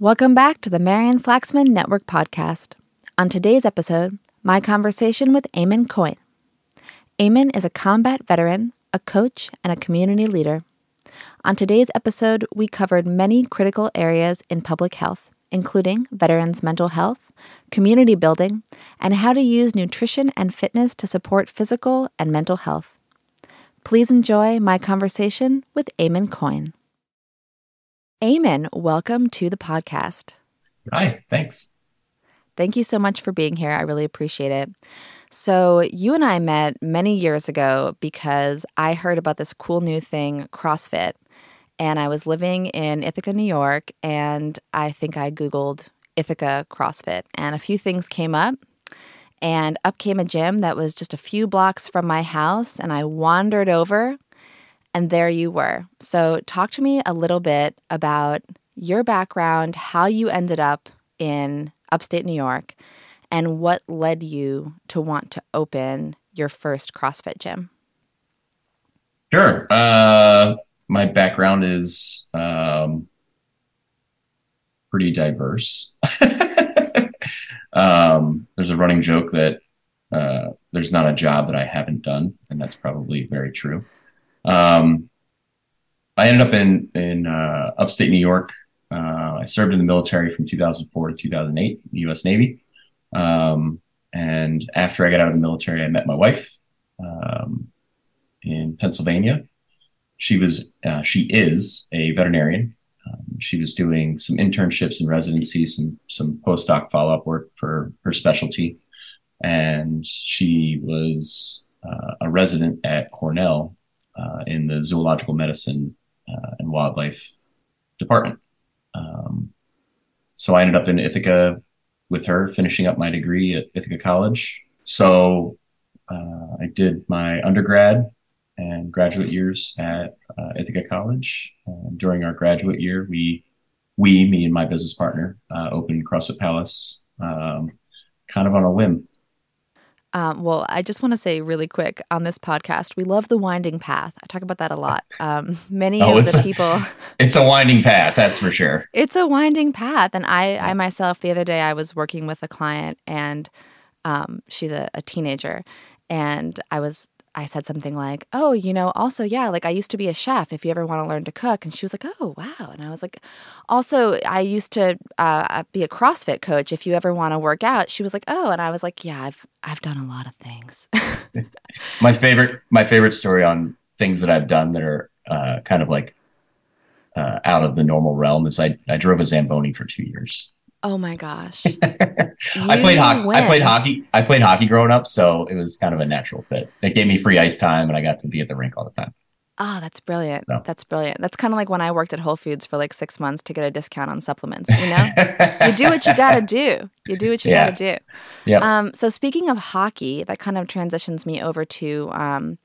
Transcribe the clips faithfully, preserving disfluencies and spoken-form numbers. Welcome back to the Marian Flaxman Network podcast. On today's episode, my conversation with Eamon Coyne. Eamon is a combat veteran, a coach, and a community leader. On today's episode, we covered many critical areas in public health, including veterans' mental health, community building, and how to use nutrition and fitness to support physical and mental health. Please enjoy my conversation with Eamon Coyne. Eamon, welcome to the podcast. Hi, thanks. Thank you so much for being here. I really appreciate it. So you and I met many years ago because I heard about this cool new thing, CrossFit, and I was living in Ithaca, New York, and I think I Googled Ithaca CrossFit, and a few things came up, and up came a gym that was just a few blocks from my house, and I wandered over, and there you were. So talk to me a little bit about your background, how you ended up in upstate New York, and what led you to want to open your first CrossFit gym? Sure. Uh, my background is um, pretty diverse. um, there's a running joke that uh, there's not a job that I haven't done, and that's probably very true. Um, I ended up in, in uh, upstate New York. Uh, I served in the military from two thousand four to two thousand eight, U S Navy. Um, and after I got out of the military, I met my wife, um, in Pennsylvania. She was, uh, she is a veterinarian. Um, she was doing some internships and residencies, some, some postdoc follow-up work for her specialty. And she was, uh, a resident at Cornell, uh, in the zoological medicine, uh, and wildlife department. Um, so I ended up in Ithaca with her, finishing up my degree at Ithaca College. So uh, I did my undergrad and graduate years at uh, Ithaca College. Uh, during our graduate year, we, we, me and my business partner, uh, opened CrossFit Palace, um, kind of on a whim. Um, well, I just want to say really quick on this podcast, we love the winding path. I talk about that a lot. Um, many oh, of the people... A, it's a winding path, that's for sure. It's a winding path. And I, I myself, the other day, I was working with a client, and um, she's a, a teenager. And I was... I said something like, oh, you know, also, yeah, like I used to be a chef if you ever want to learn to cook. And she was like, oh, wow. And I was like, also, I used to uh, be a CrossFit coach if you ever want to work out. She was like, oh, and I was like, yeah, I've I've done a lot of things. my favorite my favorite story on things that I've done that are uh, kind of like uh, out of the normal realm is I, I drove a Zamboni for two years. Oh my gosh. I played hockey. Win. I played hockey. I played hockey growing up, so it was kind of a natural fit. It gave me free ice time, and I got to be at the rink all the time. Oh, that's brilliant. So. That's brilliant. That's kind of like when I worked at Whole Foods for like six months to get a discount on supplements, you know? You do what you got to do. You do what you yeah. got to do. Yep. Um, so speaking of hockey, that kind of transitions me over to um,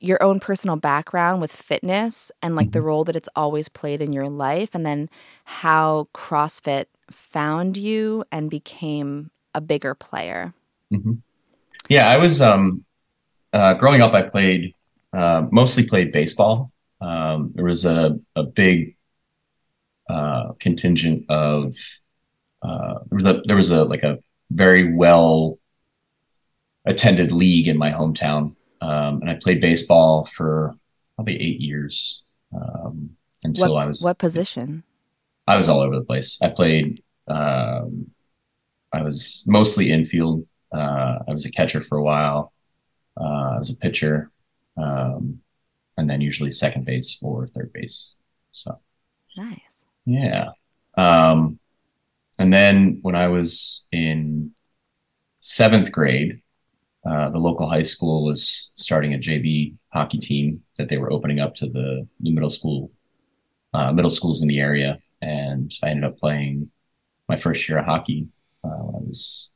your own personal background with fitness and like mm-hmm. the role that it's always played in your life, and then how CrossFit found you and became a bigger player. Mm-hmm. Yeah, I was um, uh, growing up. I played uh, mostly played baseball. Um, there was a a big uh, contingent of uh, there was a, there was a like a very well attended league in my hometown, um, and I played baseball for probably eight years um, until what, I was what position? I was all over the place. I played, um, I was mostly infield. Uh, I was a catcher for a while. Uh, I was a pitcher. Um, and then usually second base or third base. So nice. Yeah. Um, and then when I was in seventh grade, uh, the local high school was starting a J V hockey team that they were opening up to the, the middle school, uh, middle schools in the area. And I ended up playing my first year of hockey uh, when I was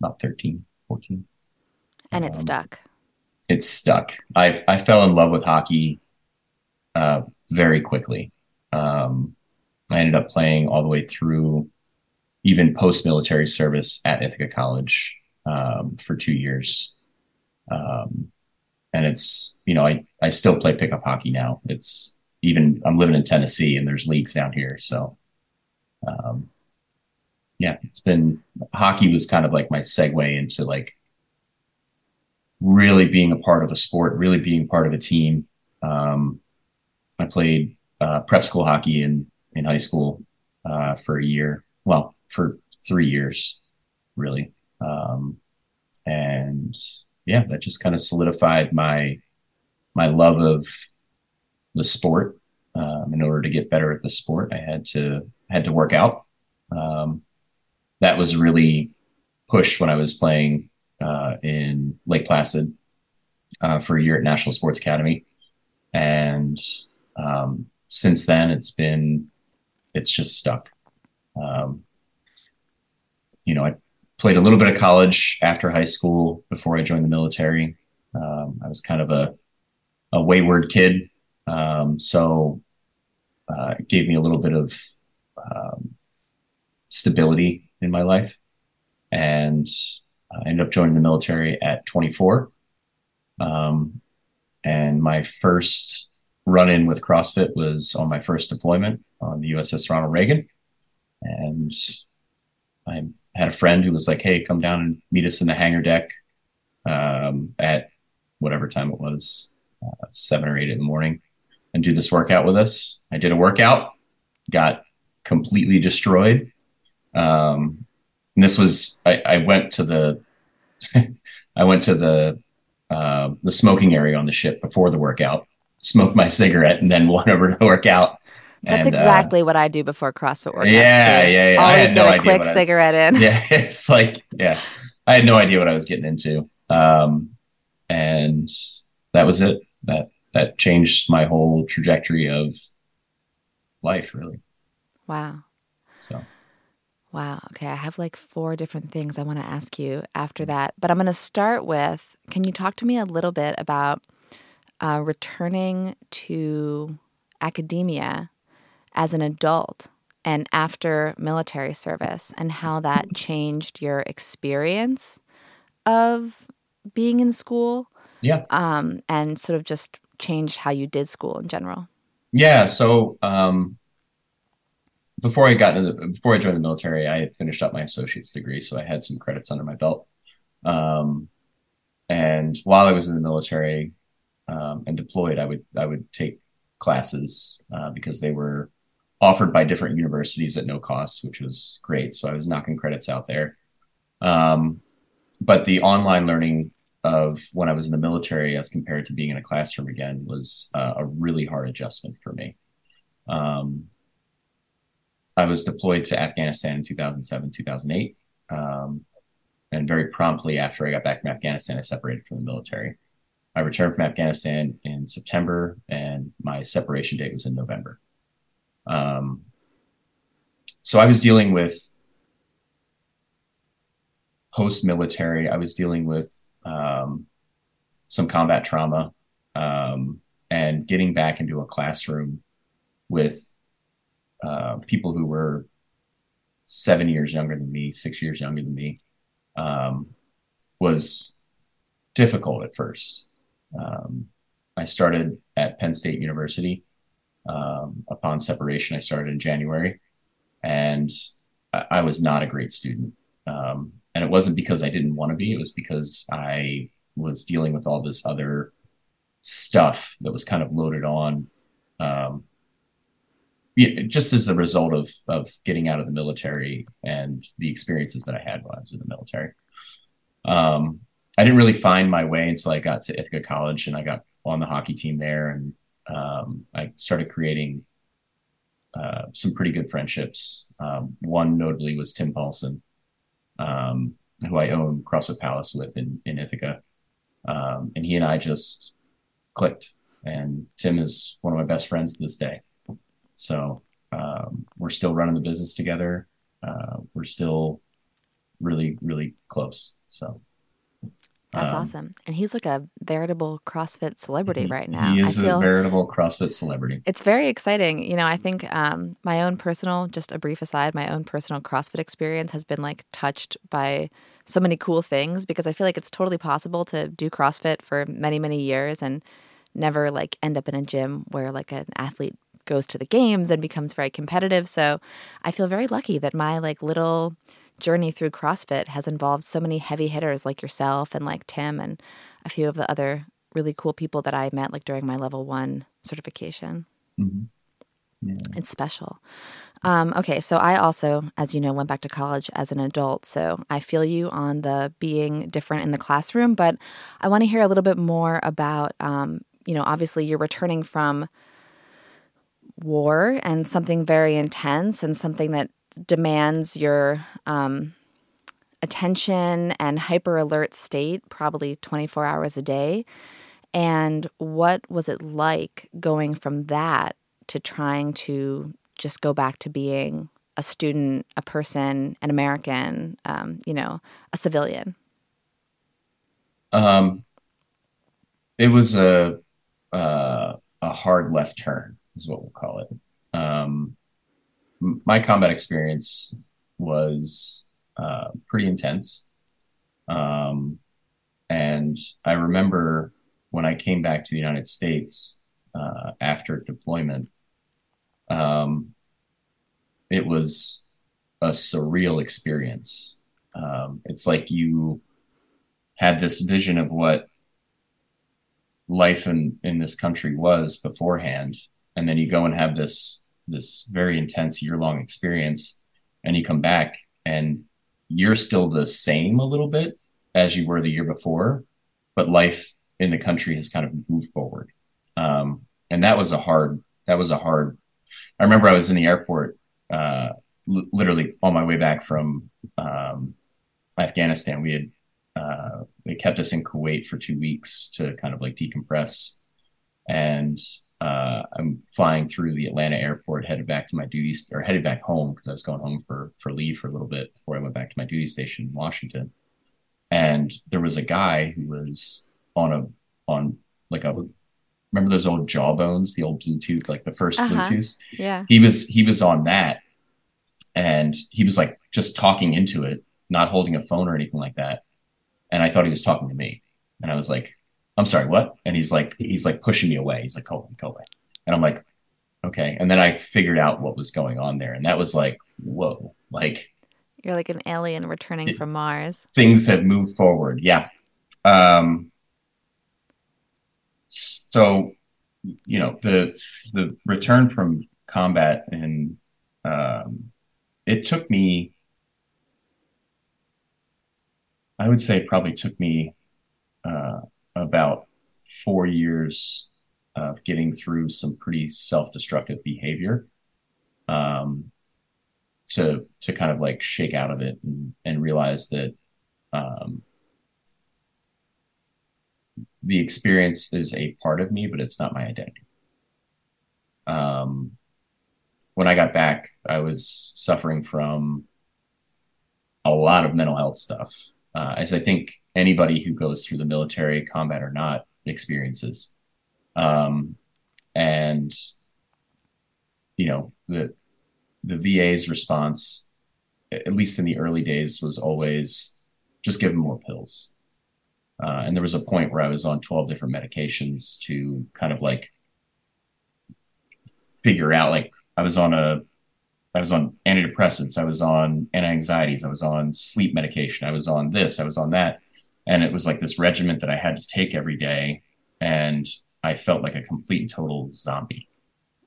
about thirteen, fourteen. And it um, stuck. It stuck. I I fell in love with hockey uh, very quickly. Um, I ended up playing all the way through even post-military service at Ithaca College um, for two years. Um, and it's, you know, I, I still play pickup hockey now. It's, Even I'm living in Tennessee and there's leagues down here. So um, yeah, it's been, hockey was kind of like my segue into like really being a part of a sport, really being part of a team. Um, I played uh, prep school hockey in, in high school uh, for a year. Well, for three years, really. Um, and yeah, that just kind of solidified my, my love of the sport. Um, in order to get better at the sport, I had to, had to work out. Um, that was really pushed when I was playing uh, in Lake Placid uh, for a year at National Sports Academy. And um, since then it's been, it's just stuck. Um, you know, I played a little bit of college after high school before I joined the military. Um, I was kind of a, a wayward kid. Um, so, uh, it gave me a little bit of, um, stability in my life, and I ended up joining the military at twenty-four. Um, and my first run-in with CrossFit was on my first deployment on the U S S Ronald Reagan. And I had a friend who was like, "Hey, come down and meet us in the hangar deck," um, at whatever time it was, uh, seven or eight in the morning, and do this workout with us. I did a workout, got completely destroyed. Um, and this was, I, I went to the, I went to the, uh, the smoking area on the ship before the workout, smoked my cigarette, and then went over to the workout. That's and, exactly uh, what I do before CrossFit workouts. Yeah, too. yeah, yeah. Always I had get no a quick cigarette was, in. Yeah, it's like, yeah, I had no idea what I was getting into. Um, and that was it. That, that changed my whole trajectory of life, really. Wow. So. Wow. Okay. I have like four different things I want to ask you after that, but I'm going to start with, can you talk to me a little bit about uh, returning to academia as an adult and after military service, and how that changed your experience of being in school? Yeah. Um, and sort of just changed how you did school in general. Yeah. So, um, Before I got into the, before I joined the military, I had finished up my associate's degree, so I had some credits under my belt. Um, and while I was in the military um, and deployed, I would I would take classes uh, because they were offered by different universities at no cost, which was great. So I was knocking credits out there. Um, but the online learning of when I was in the military, as compared to being in a classroom again, was uh, a really hard adjustment for me. Um, I was deployed to Afghanistan in two thousand seven, two thousand eight. Um, and very promptly after I got back from Afghanistan, I separated from the military. I returned from Afghanistan in September, and my separation date was in November. Um, so I was dealing with post-military. I was dealing with um, some combat trauma um, and getting back into a classroom with Uh, people who were seven years younger than me, six years younger than me, um, was difficult at first. Um, I started at Penn State University. Um, upon separation, I started in January, and I, I was not a great student. Um, and it wasn't because I didn't want to be, it was because I was dealing with all this other stuff that was kind of loaded on, um, Yeah, just as a result of of getting out of the military and the experiences that I had while I was in the military. Um, I didn't really find my way until I got to Ithaca College, and I got on the hockey team there, and um, I started creating uh, some pretty good friendships. Um, one notably was Tim Paulson, um, who I own CrossFit Palace with in, in Ithaca. Um, and he and I just clicked, and Tim is one of my best friends to this day. So um, we're still running the business together. Uh, we're still really, really close. So that's um, awesome. And he's like a veritable CrossFit celebrity right now. He is I a feel, veritable CrossFit celebrity. It's very exciting. You know, I think um, my own personal, just a brief aside, my own personal CrossFit experience has been like touched by so many cool things, because I feel like it's totally possible to do CrossFit for many, many years and never like end up in a gym where like an athlete goes to the games and becomes very competitive. So I feel very lucky that my like little journey through CrossFit has involved so many heavy hitters like yourself and like Tim and a few of the other really cool people that I met like during my level one certification. Mm-hmm. Yeah. It's special. Um, okay, so I also, as you know, went back to college as an adult, so I feel you on the being different in the classroom, but I want to hear a little bit more about, um, you know, obviously you're returning from war and something very intense and something that demands your um, attention and hyper alert state probably twenty-four hours a day. And what was it like going from that to trying to just go back to being a student, a person, an American, um, you know, a civilian? Um, it was a uh, a hard left turn, is what we'll call it. Um, my combat experience was uh, pretty intense, um, and I remember when I came back to the United States uh, after deployment. Um, it was a surreal experience. Um, it's like you had this vision of what life in, in this country was beforehand. And then you go and have this, this very intense year long experience, and you come back and you're still the same a little bit as you were the year before, but life in the country has kind of moved forward. Um, and that was a hard, that was a hard, I remember I was in the airport, uh, l- literally on my way back from um, Afghanistan. We had uh, they kept us in Kuwait for two weeks to kind of like decompress. And uh, I'm flying through the Atlanta airport, headed back to my duties or headed back home because I was going home for for leave for a little bit before I went back to my duty station in Washington. And there was a guy who was on a on like a. Remember those old Jawbones, the old Bluetooth, like the first uh-huh. Bluetooth? Yeah. He was he was on that, and he was like just talking into it, not holding a phone or anything like that. And I thought he was talking to me, and I was like, "I'm sorry, what?" And he's like, he's like pushing me away. He's like, "Go away, go away." And I'm like, "Okay." And then I figured out what was going on there, and that was like, "Whoa!" Like you're like an alien returning it, from Mars. Things have moved forward. Yeah. Um. So, you know, the the return from combat, and um, it took me, I would say probably took me uh, about four years of getting through some pretty self-destructive behavior um, to to kind of like shake out of it and, and realize that um the experience is a part of me, but it's not my identity. Um, when I got back, I was suffering from a lot of mental health stuff, uh, as I think anybody who goes through the military, combat or not, experiences. Um, and, you know, the the V A's response, at least in the early days, was always just give them more pills. Uh, and there was a point where I was on twelve different medications to kind of like figure out, like I was on a, I was on antidepressants. I was on anti-anxieties. I was on sleep medication. I was on this, I was on that. And it was like this regimen that I had to take every day. And I felt like a complete and total zombie.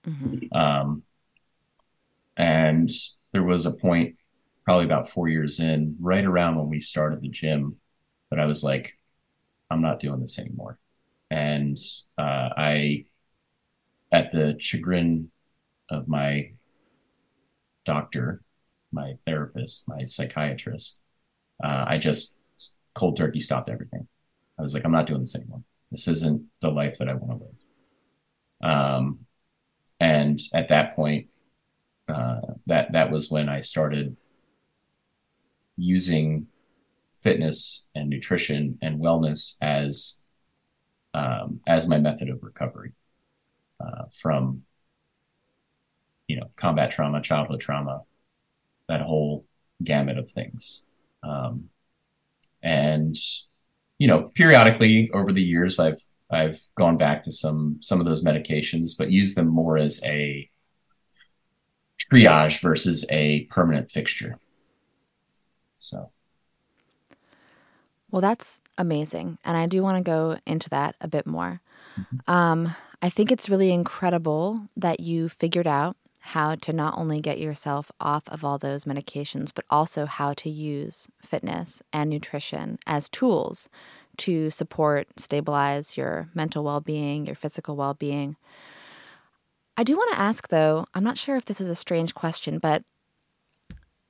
Mm-hmm. Um, and there was a point probably about four years in, right around when we started the gym, that I was like, I'm not doing this anymore. And uh, I, at the chagrin of my doctor, my therapist, my psychiatrist, uh, I just cold turkey stopped everything. I was like, I'm not doing this anymore. This isn't the life that I want to live. Um, and at that point, uh, that that was when I started using fitness and nutrition and wellness as um, as my method of recovery uh, from, you know, combat trauma, childhood trauma, that whole gamut of things. Um, and, you know, periodically over the years, I've I've gone back to some some of those medications, but use them more as a triage versus a permanent fixture. So. Well, that's amazing. And I do want to go into that a bit more. Mm-hmm. Um, I think it's really incredible that you figured out how to not only get yourself off of all those medications, but also how to use fitness and nutrition as tools to support, stabilize your mental well-being, your physical well-being. I do want to ask, though, I'm not sure if this is a strange question, but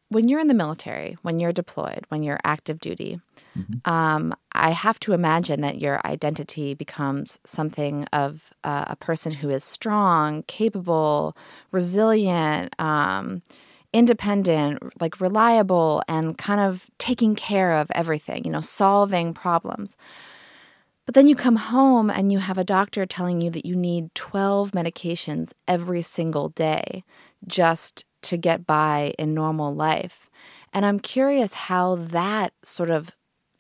when you're in the military, when you're deployed, when you're active duty, mm-hmm. um, I have to imagine that your identity becomes something of uh, a person who is strong, capable, resilient, um, independent, like reliable, and kind of taking care of everything, you know, solving problems. But then you come home and you have a doctor telling you that you need twelve medications every single day just to get by in normal life. And I'm curious how that sort of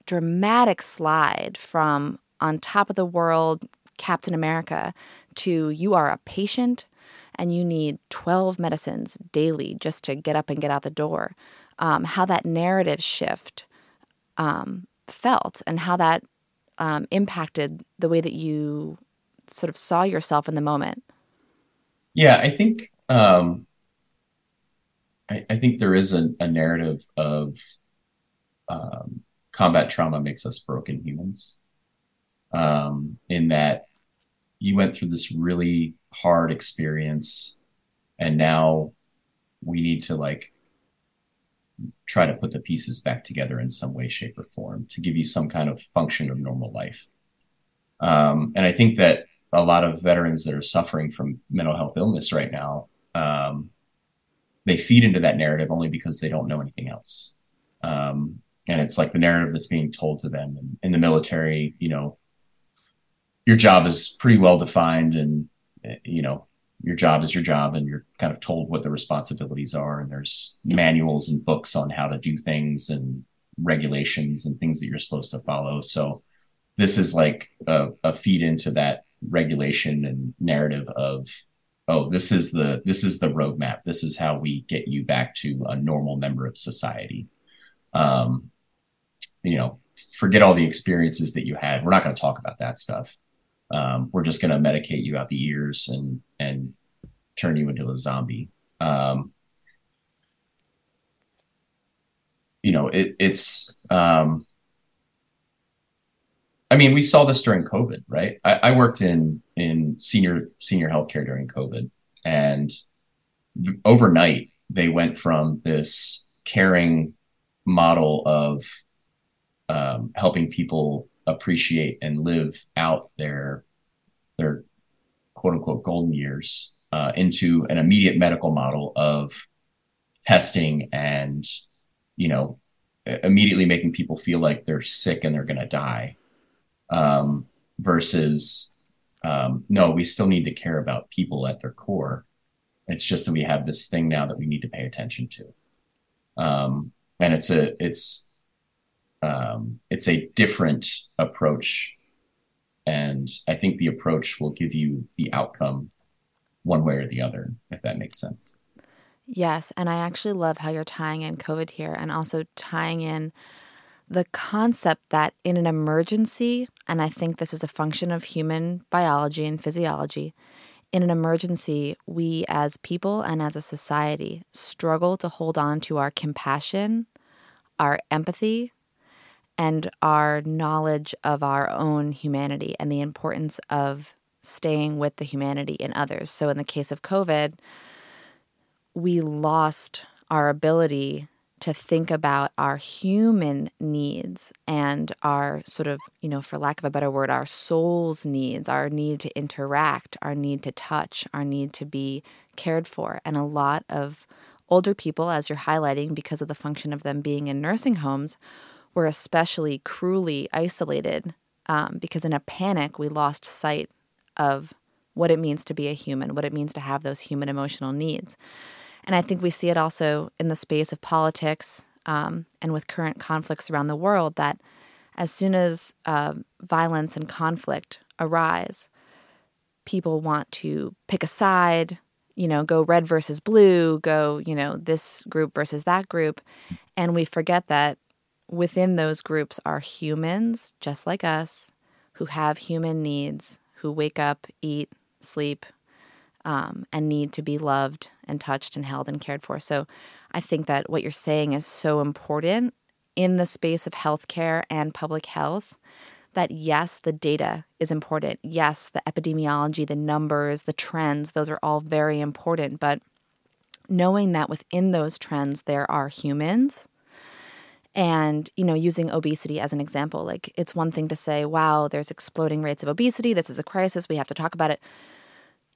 dramatic slide from on top of the world, Captain America, to you are a patient and you need twelve medicines daily just to get up and get out the door, um, how that narrative shift um, felt and how that um, impacted the way that you sort of saw yourself in the moment. Yeah, I think... Um... I, I think there is a, a narrative of um, combat trauma makes us broken humans, um, in that you went through this really hard experience and now we need to like try to put the pieces back together in some way, shape, or form to give you some kind of function of normal life. Um, and I think that a lot of veterans that are suffering from mental health illness right now, um, they feed into that narrative only because they don't know anything else. Um, and it's like the narrative that's being told to them. And in the military, you know, your job is pretty well defined and, you know, your job is your job and you're kind of told what the responsibilities are. And there's manuals and books on how to do things and regulations and things that you're supposed to follow. So this is like a, a feed into that regulation and narrative of, oh, this is the this is the roadmap. This is how we get you back to a normal member of society. Um, you know, forget all the experiences that you had. We're not going to talk about that stuff. Um, we're just going to medicate you out the ears and and turn you into a zombie. Um, you know, it, it's. Um, I mean, we saw this during COVID, right? I, I worked in in senior senior healthcare during COVID, and overnight they went from this caring model of um, helping people appreciate and live out their their quote unquote golden years uh, into an immediate medical model of testing and, you know, immediately making people feel like they're sick and they're going to die. Um, versus, um, no, we still need to care about people at their core. It's just that we have this thing now that we need to pay attention to. Um, and it's a, it's, um, it's a different approach. And I think the approach will give you the outcome one way or the other, if that makes sense. Yes. And I actually love how you're tying in COVID here and also tying in the concept that in an emergency, and I think this is a function of human biology and physiology, in an emergency, we as people and as a society struggle to hold on to our compassion, our empathy, and our knowledge of our own humanity and the importance of staying with the humanity in others. So in the case of COVID, we lost our ability to think about our human needs and our sort of, you know, for lack of a better word, our soul's needs, our need to interact, our need to touch, our need to be cared for. And a lot of older people, as you're highlighting, because of the function of them being in nursing homes, were especially cruelly isolated um, because in a panic, we lost sight of what it means to be a human, what it means to have those human emotional needs. And I think we see it also in the space of politics um, and with current conflicts around the world that as soon as uh, violence and conflict arise. People want to pick a side, you know, go red versus blue, go, you know, this group versus that group. And we forget that within those groups are humans just like us who have human needs, who wake up, eat, sleep, um, and need to be loved and touched and held and cared for. So I think that what you're saying is so important in the space of healthcare and public health, that yes, the data is important. Yes, the epidemiology, the numbers, the trends, those are all very important. But knowing that within those trends there are humans, and, you know, using obesity as an example, like it's one thing to say, wow, there's exploding rates of obesity. This is a crisis. We have to talk about it.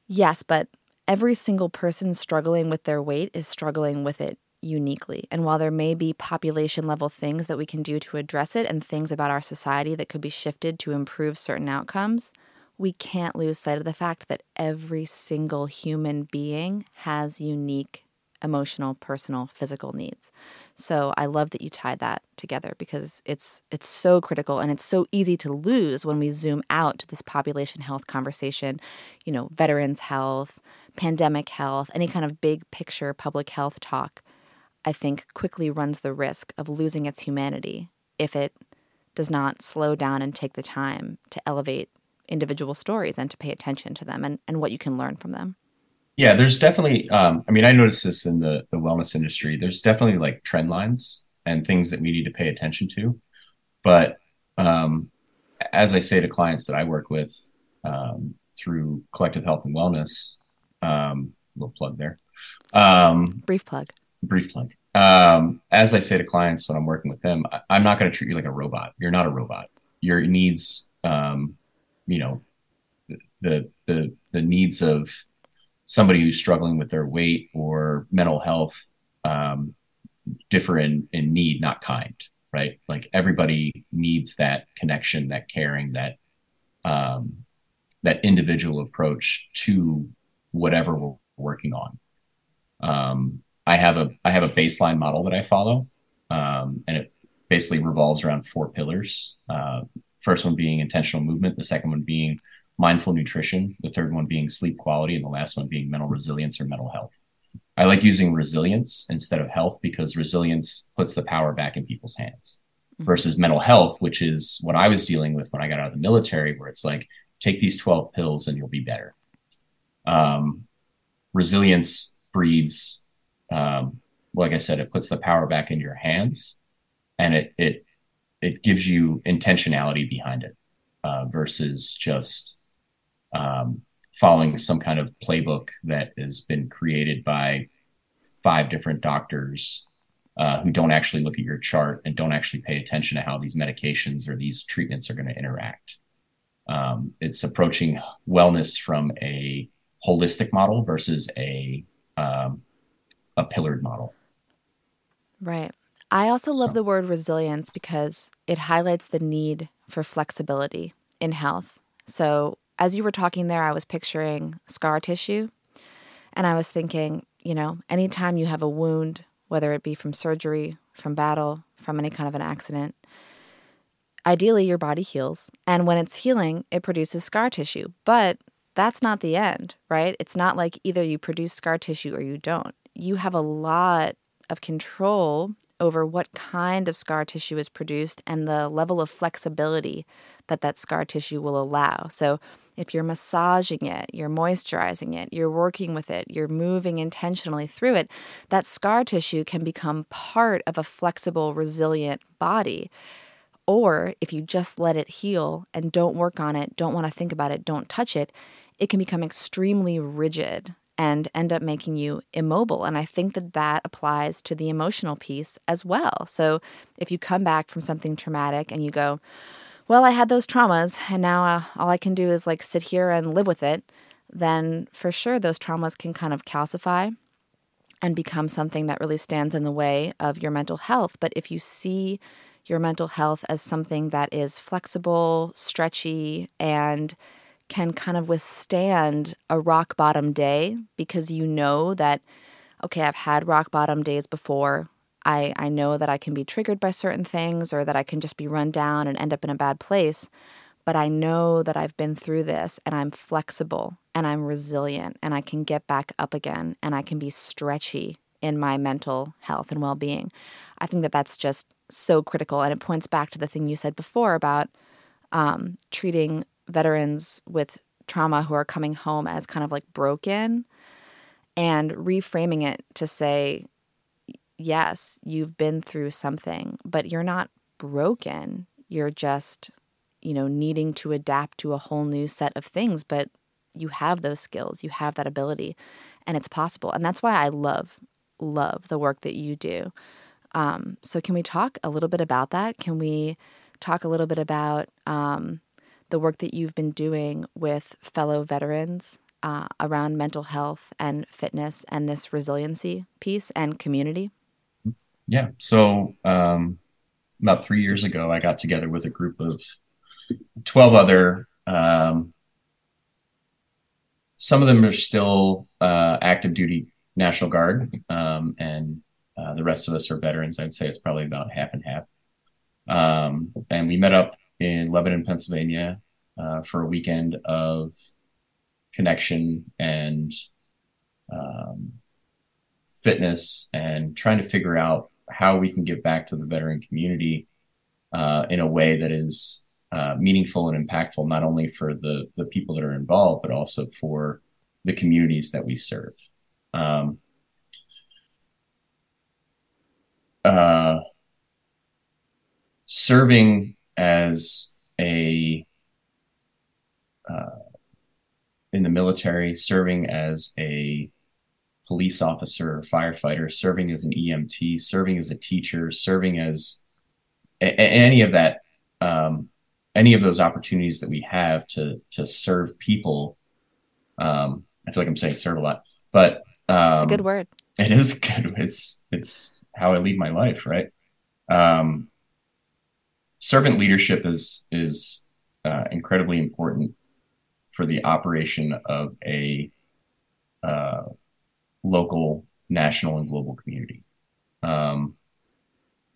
Yes, but every single person struggling with their weight is struggling with it uniquely. And while there may be population level things that we can do to address it and things about our society that could be shifted to improve certain outcomes, we can't lose sight of the fact that every single human being has unique emotional, personal, physical needs. So I love that you tied that together, because it's it's so critical, and it's so easy to lose when we zoom out to this population health conversation, you know, veterans health, pandemic health, any kind of big picture public health talk. I think quickly runs the risk of losing its humanity if it does not slow down and take the time to elevate individual stories and to pay attention to them and, and what you can learn from them. Yeah, there's definitely, um, I mean, I noticed this in the, the wellness industry. There's definitely like trend lines and things that we need to pay attention to. But um, as I say to clients that I work with um, through Collective Health and Wellness, um, little plug there. Um, brief plug. Brief plug. Um, as I say to clients when I'm working with them, I, I'm not going to treat you like a robot. You're not a robot. Your needs, um, you know, the the the needs of somebody who's struggling with their weight or mental health um, differ in, in need, not kind, right? Like everybody needs that connection, that caring, that um, that individual approach to whatever we're working on. Um, I have a I have a baseline model that I follow, um, and it basically revolves around four pillars. Uh, first one being intentional movement, the second one being mindful nutrition, the third one being sleep quality, and the last one being mental resilience or mental health. I like using resilience instead of health because resilience puts the power back in people's hands mm-hmm. versus mental health, which is what I was dealing with when I got out of the military, where it's like, take these twelve pills and you'll be better. Um, resilience breeds, um, like I said, it puts the power back in your hands, and it it it gives you intentionality behind it uh, versus just um, following some kind of playbook that has been created by five different doctors uh, who don't actually look at your chart and don't actually pay attention to how these medications or these treatments are going to interact. Um, it's approaching wellness from a holistic model versus a, um, a pillared model. Right. I also love so. the word resilience because it highlights the need for flexibility in health. So as you were talking there, I was picturing scar tissue, and I was thinking, you know, anytime you have a wound, whether it be from surgery, from battle, from any kind of an accident, ideally your body heals. And when it's healing, it produces scar tissue. But that's not the end, right? It's not like either you produce scar tissue or you don't. You have a lot of control over what kind of scar tissue is produced and the level of flexibility that that scar tissue will allow. So if you're massaging it, you're moisturizing it, you're working with it, you're moving intentionally through it, that scar tissue can become part of a flexible, resilient body. Or if you just let it heal and don't work on it, don't want to think about it, don't touch it, it can become extremely rigid and end up making you immobile. And I think that that applies to the emotional piece as well. So if you come back from something traumatic and you go, well, I had those traumas and now uh, all I can do is like sit here and live with it, then for sure those traumas can kind of calcify and become something that really stands in the way of your mental health. But if you see your mental health as something that is flexible, stretchy, and can kind of withstand a rock bottom day, because you know that, okay, I've had rock bottom days before. I, I know that I can be triggered by certain things, or that I can just be run down and end up in a bad place. but I know that I've been through this and I'm flexible and I'm resilient and I can get back up again and I can be stretchy in my mental health and well-being. I think that that's just so critical. And it points back to the thing you said before about um, treating veterans with trauma who are coming home as kind of like broken and reframing it to say, yes, you've been through something, but you're not broken. You're just, you know, needing to adapt to a whole new set of things, but you have those skills, you have that ability, and it's possible. And that's why I love, love the work that you do. Um, so can we talk a little bit about that? Can we talk a little bit about um, the work that you've been doing with fellow veterans uh, around mental health and fitness and this resiliency piece and community? Yeah. So um, about three years ago, I got together with a group of twelve other um some of them are still uh, active duty National Guard, um, and uh, the rest of us are veterans. I'd say it's probably about half and half. Um, and we met up in Lebanon, Pennsylvania, uh, for a weekend of connection and um, fitness and trying to figure out how we can give back to the veteran community uh, in a way that is Uh, meaningful and impactful, not only for the the people that are involved, but also for the communities that we serve. Um, uh, serving as a uh, in the military, serving as a police officer, or firefighter, serving as an E M T, serving as a teacher, serving as a- any of that. Um, any of those opportunities that we have to, to serve people. Um, I feel like I'm saying serve a lot, but, um, it's a good word. It is good. It's, it's how I lead my life. Right. Um, servant leadership is, is, uh, incredibly important for the operation of a, uh, local, national, and global community. Um,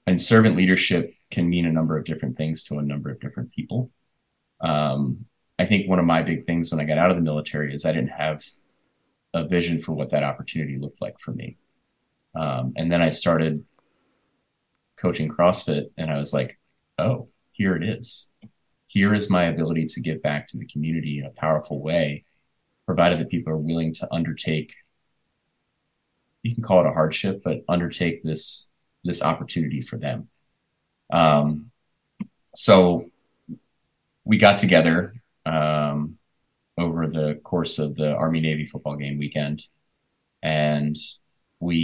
and servant leadership can mean a number of different things to a number of different people. Um, I think one of my big things when I got out of the military is I didn't have a vision for what that opportunity looked like for me. Um, and then I started coaching CrossFit and I was like, oh, here it is. Here is my ability to give back to the community in a powerful way, provided that people are willing to undertake, you can call it a hardship, but undertake this, this opportunity for them. Um, so we got together, um, over the course of the Army-Navy football game weekend, and we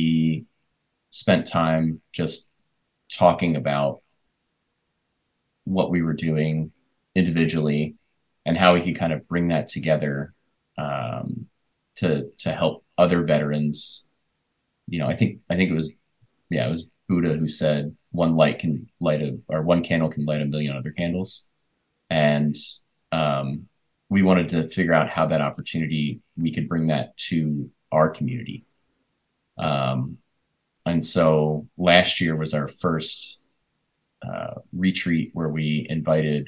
spent time just talking about what we were doing individually and how we could kind of bring that together, um, to, to help other veterans. You know, I think, I think it was, yeah, it was Buddha who said, one light can light a, or one candle can light a million other candles. And um, we wanted to figure out how that opportunity, we could bring that to our community. Um, and so last year was our first uh, retreat where we invited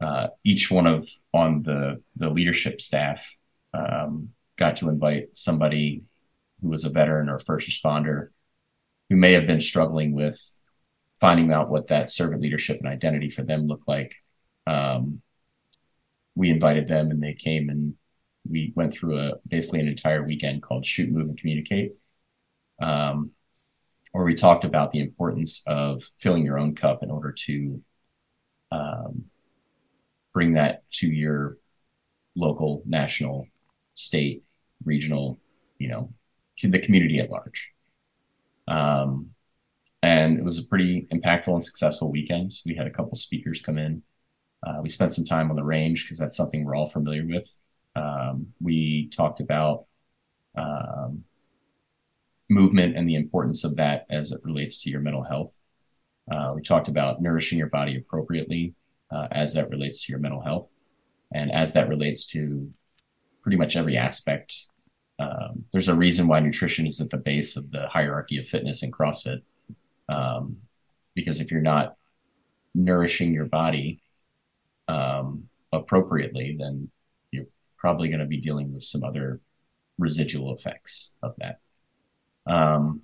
uh, each one of on the, the leadership staff um, got to invite somebody who was a veteran or first responder who may have been struggling with finding out what that servant leadership and identity for them looked like. Um, we invited them and they came, and we went through a basically an entire weekend called Shoot, Move, and Communicate, um, where we talked about the importance of filling your own cup in order to um, bring that to your local, national, state, regional, you know, the community at large. Um, and it was a pretty impactful and successful weekend. We had a couple speakers come in. Uh, we spent some time on the range because that's something we're all familiar with. Um, we talked about, um, movement and the importance of that as it relates to your mental health. Uh, we talked about nourishing your body appropriately, uh, as that relates to your mental health and as that relates to pretty much every aspect. Um, there's a reason why nutrition is at the base of the hierarchy of fitness and CrossFit. Um, because if you're not nourishing your body, um, appropriately, then you're probably going to be dealing with some other residual effects of that. Um,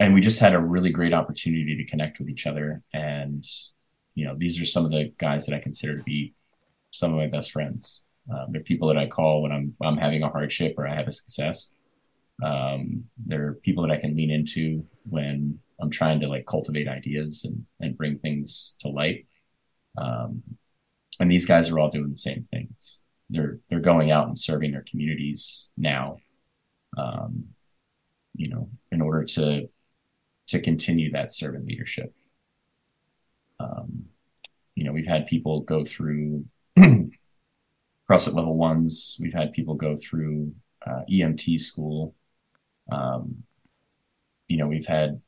and we just had a really great opportunity to connect with each other. And, you know, these are some of the guys that I consider to be some of my best friends. Um, they're people that I call when I'm, I'm having a hardship or I have a success. Um, they're people that I can lean into when I'm trying to like cultivate ideas and, and bring things to light. Um, and these guys are all doing the same things. They're, they're going out and serving their communities now, um, you know, in order to, to continue that servant leadership. Um, you know, we've had people go through CrossFit level ones. We've had people go through uh, E M T school. Um, you know, we've had,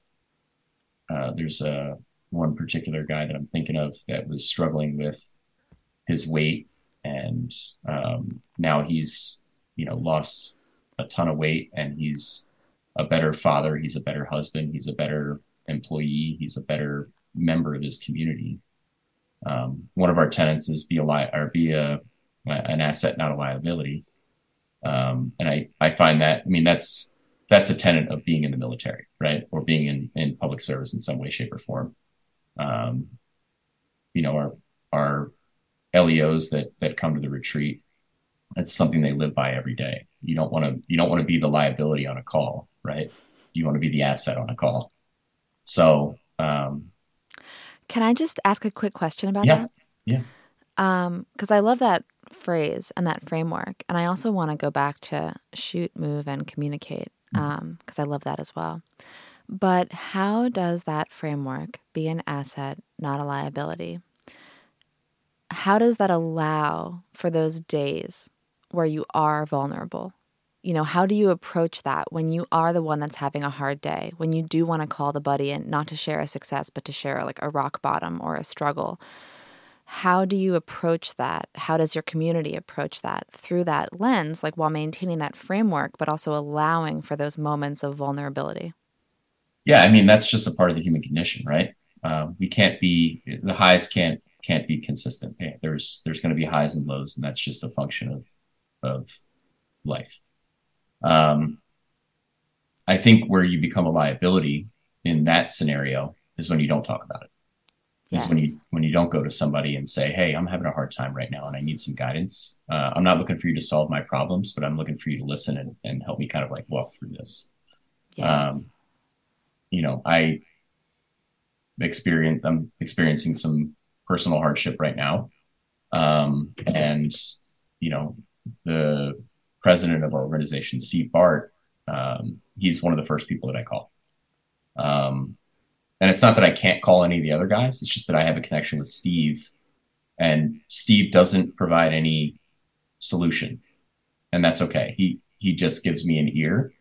uh, there's a one particular guy that I'm thinking of that was struggling with his weight, and um, now he's, you know, lost a ton of weight, and he's a better father. He's a better husband. He's a better employee. He's a better member of his community. Um, one of our tenants is be a li- or be a, an asset, not a liability. Um, and I, I find that, I mean, that's, that's a tenet of being in the military, right? Or being in, in public service in some way, shape, or form. Um, you know, our, our L E Os that, that come to the retreat, that's something they live by every day. You don't want to, you don't want to be the liability on a call, right? You want to be the asset on a call. So, um, can I just ask a quick question about yeah, that? Yeah. Um, 'cause I love that phrase and that framework. And I also want to go back to shoot, move, and communicate, um, 'cause I love that as well. But how does that framework, be an asset, not a liability, how does that allow for those days where you are vulnerable? You know, how do you approach that when you are the one that's having a hard day, when you do want to call the buddy and not to share a success, but to share like a rock bottom or a struggle? How do you approach that? How does your community approach that through that lens, like while maintaining that framework, but also allowing for those moments of vulnerability? Yeah, I mean, that's just a part of the human condition, right? Uh, we can't be, the highs can't can't be consistent. Yeah, there's there's going to be highs and lows, and that's just a function of of life. Um, I think where you become a liability in that scenario is when you don't talk about it. Yes. Is when you when you don't go to somebody and say, hey, I'm having a hard time right now and I need some guidance. Uh, I'm not looking for you to solve my problems, but I'm looking for you to listen and, and help me kind of like walk through this. Yes. Um, you know, I experience, I'm experiencing some personal hardship right now. Um, and, you know, the president of our organization, Steve Bart, um, he's one of the first people that I call. Um, and it's not that I can't call any of the other guys. It's just that I have a connection with Steve, and Steve doesn't provide any solution, and that's okay. He, he just gives me an ear.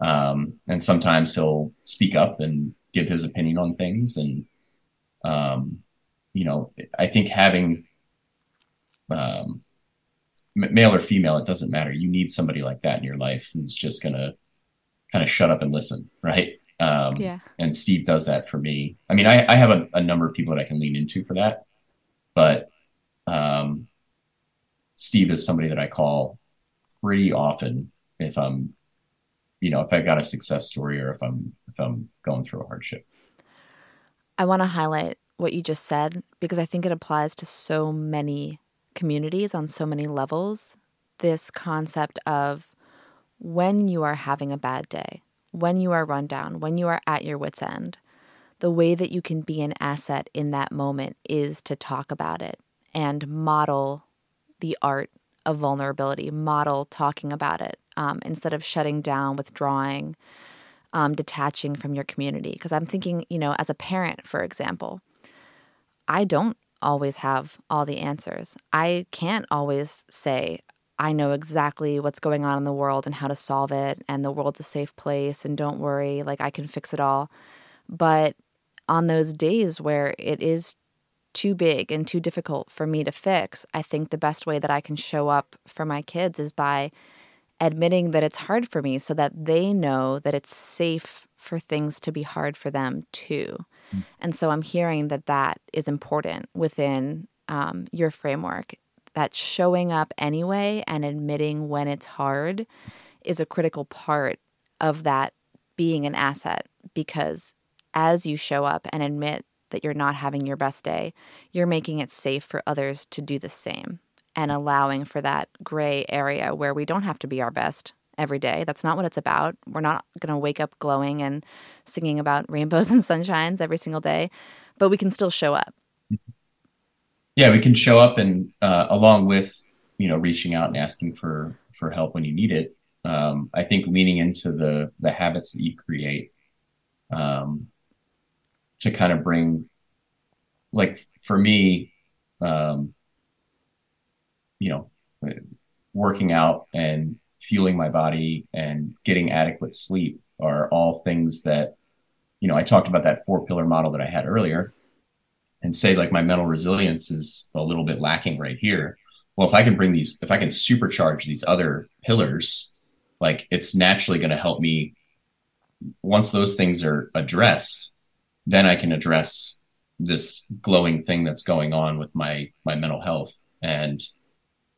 Um, and sometimes he'll speak up and give his opinion on things. And, um, you know, I think having, um, male or female, it doesn't matter. You need somebody like that in your life who's just going to kind of shut up and listen, right? Um, yeah. And Steve does that for me. I mean, I, I have a, a number of people that I can lean into for that, but um, Steve is somebody that I call pretty often if I'm, you know, if I've got a success story or if I'm if I'm going through a hardship. I want to highlight what you just said because I think it applies to so many communities on so many levels, this concept of when you are having a bad day, when you are run down, when you are at your wit's end, the way that you can be an asset in that moment is to talk about it and model the art of vulnerability, model talking about it um, instead of shutting down, withdrawing, um, detaching from your community. Because I'm thinking, you know, as a parent, for example, I don't always have all the answers. I can't always say, I know exactly what's going on in the world and how to solve it, and the world's a safe place, and don't worry, like I can fix it all. But on those days where it is too big and too difficult for me to fix, I think the best way that I can show up for my kids is by admitting that it's hard for me so that they know that it's safe for things to be hard for them too. And so I'm hearing that that is important within um, your framework, that showing up anyway and admitting when it's hard is a critical part of that being an asset, because as you show up and admit that you're not having your best day, you're making it safe for others to do the same and allowing for that gray area where we don't have to be our best every day. That's not what it's about. We're not going to wake up glowing and singing about rainbows and sunshines every single day, but we can still show up. Yeah, we can show up and uh, along with, you know, reaching out and asking for, for help when you need it. Um, I think leaning into the, the habits that you create um, to kind of bring, like for me, um, you know, working out and fueling my body and getting adequate sleep are all things that, you know, I talked about that four pillar model that I had earlier and say like my mental resilience is a little bit lacking right here. Well, if I can bring these, if I can supercharge these other pillars, like it's naturally going to help me. Once those things are addressed, then I can address this glowing thing that's going on with my, my mental health. And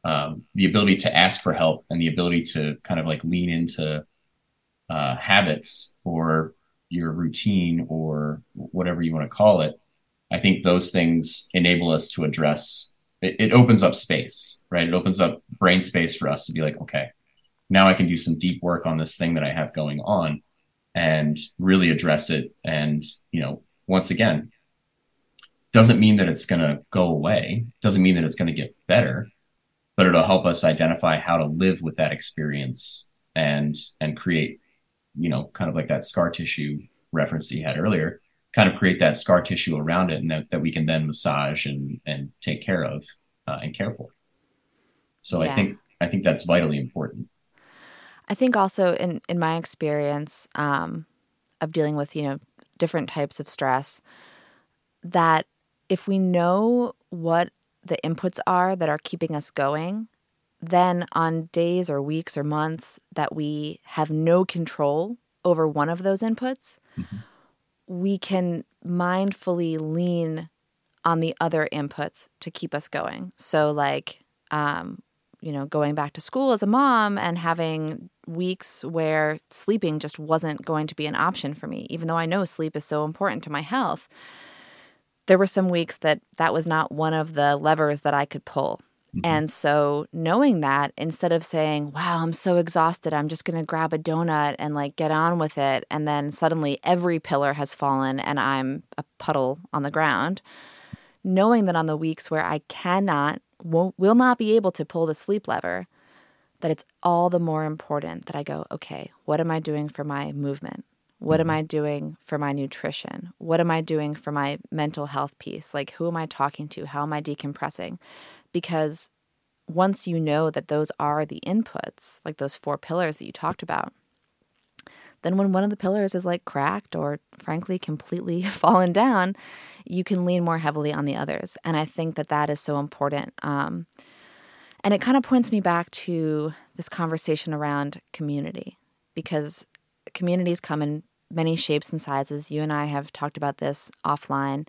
um, the ability to ask for help and the ability to kind of like lean into uh, habits or your routine or whatever you want to call it. I think those things enable us to address, it, it opens up space, right? It opens up brain space for us to be like, okay, now I can do some deep work on this thing that I have going on and really address it. And, you know, once again, doesn't mean that it's going to go away. Doesn't mean that it's going to get better, but it'll help us identify how to live with that experience and, and create, you know, kind of like that scar tissue reference that you had earlier, kind of create that scar tissue around it and that, that we can then massage and, and take care of uh, and care for. So yeah. I think, I think that's vitally important. I think also in, in my experience um, of dealing with, you know, different types of stress, that if we know what the inputs are that are keeping us going, then on days or weeks or months that we have no control over one of those inputs, mm-hmm. we can mindfully lean on the other inputs to keep us going. So like, um, you know, going back to school as a mom and having weeks where sleeping just wasn't going to be an option for me, even though I know sleep is so important to my health. There were some weeks that that was not one of the levers that I could pull. Mm-hmm. And so knowing that, instead of saying, wow, I'm so exhausted, I'm just going to grab a donut and like get on with it. And then suddenly every pillar has fallen and I'm a puddle on the ground. Knowing that on the weeks where I cannot, won't, will not be able to pull the sleep lever, that it's all the more important that I go, okay, what am I doing for my movement? What am I doing for my nutrition? What am I doing for my mental health piece? Like, who am I talking to? How am I decompressing? Because once you know that those are the inputs, like those four pillars that you talked about, then when one of the pillars is like cracked or frankly completely fallen down, you can lean more heavily on the others. And I think that that is so important. Um, and it kind of points me back to this conversation around community, because communities come in many shapes and sizes. You and I have talked about this offline.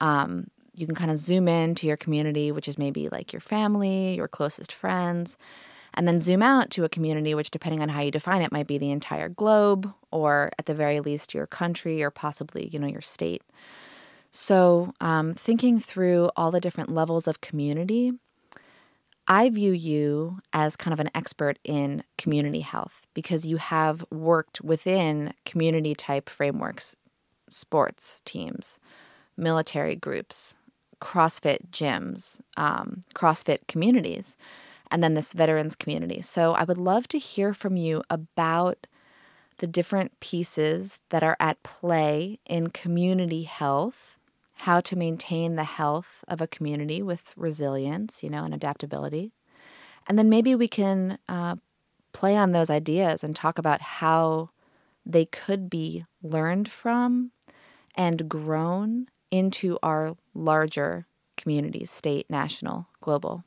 Um, you can kind of zoom in to your community, which is maybe like your family, your closest friends, and then zoom out to a community, which depending on how you define it might be the entire globe or at the very least your country or possibly, you know, your state. So um, thinking through all the different levels of community, I view you as kind of an expert in community health because you have worked within community type frameworks, sports teams, military groups, CrossFit gyms, um, CrossFit communities, and then this veterans community. So I would love to hear from you about the different pieces that are at play in community health, how to maintain the health of a community with resilience, you know, and adaptability. And then maybe we can uh, play on those ideas and talk about how they could be learned from and grown into our larger communities, state, national, global.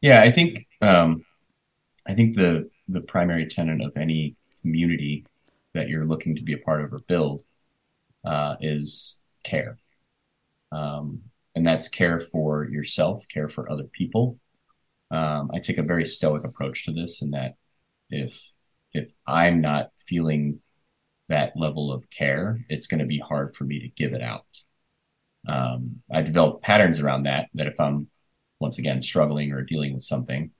Yeah, I think um, I think the the primary tenet of any community that you're looking to be a part of or build uh, is care. Um, and that's care for yourself, care for other people. Um, I take a very stoic approach to this, in that if if I'm not feeling that level of care, it's going to be hard for me to give it out. Um, I developed patterns around that, that if I'm, once again, struggling or dealing with something,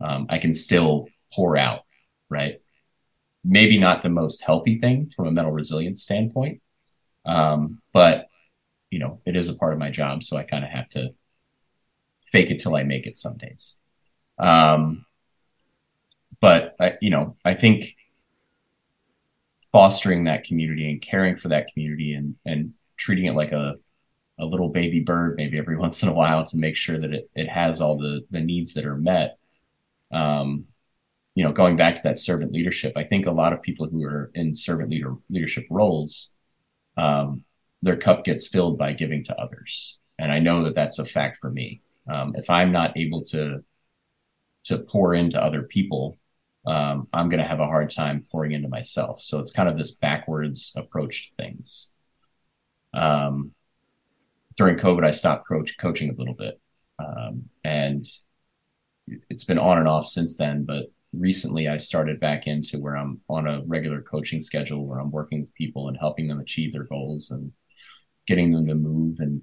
um, I can still pour out, right? Maybe not the most healthy thing from a mental resilience standpoint, um, but, you know, it is a part of my job, so I kind of have to fake it till I make it some days. Um, but, I, you know, I think fostering that community and caring for that community and and treating it like a a little baby bird, maybe every once in a while, to make sure that it, it has all the, the needs that are met. Um, you know, going back to that servant leadership, I think a lot of people who are in servant leader leadership roles, um, their cup gets filled by giving to others. And I know that that's a fact for me. Um, if I'm not able to, to pour into other people, um, I'm going to have a hard time pouring into myself. So it's kind of this backwards approach to things. Um, During COVID, I stopped coach, coaching a little bit, um, and it's been on and off since then. But recently, I started back into where I'm on a regular coaching schedule, where I'm working with people and helping them achieve their goals and getting them to move, and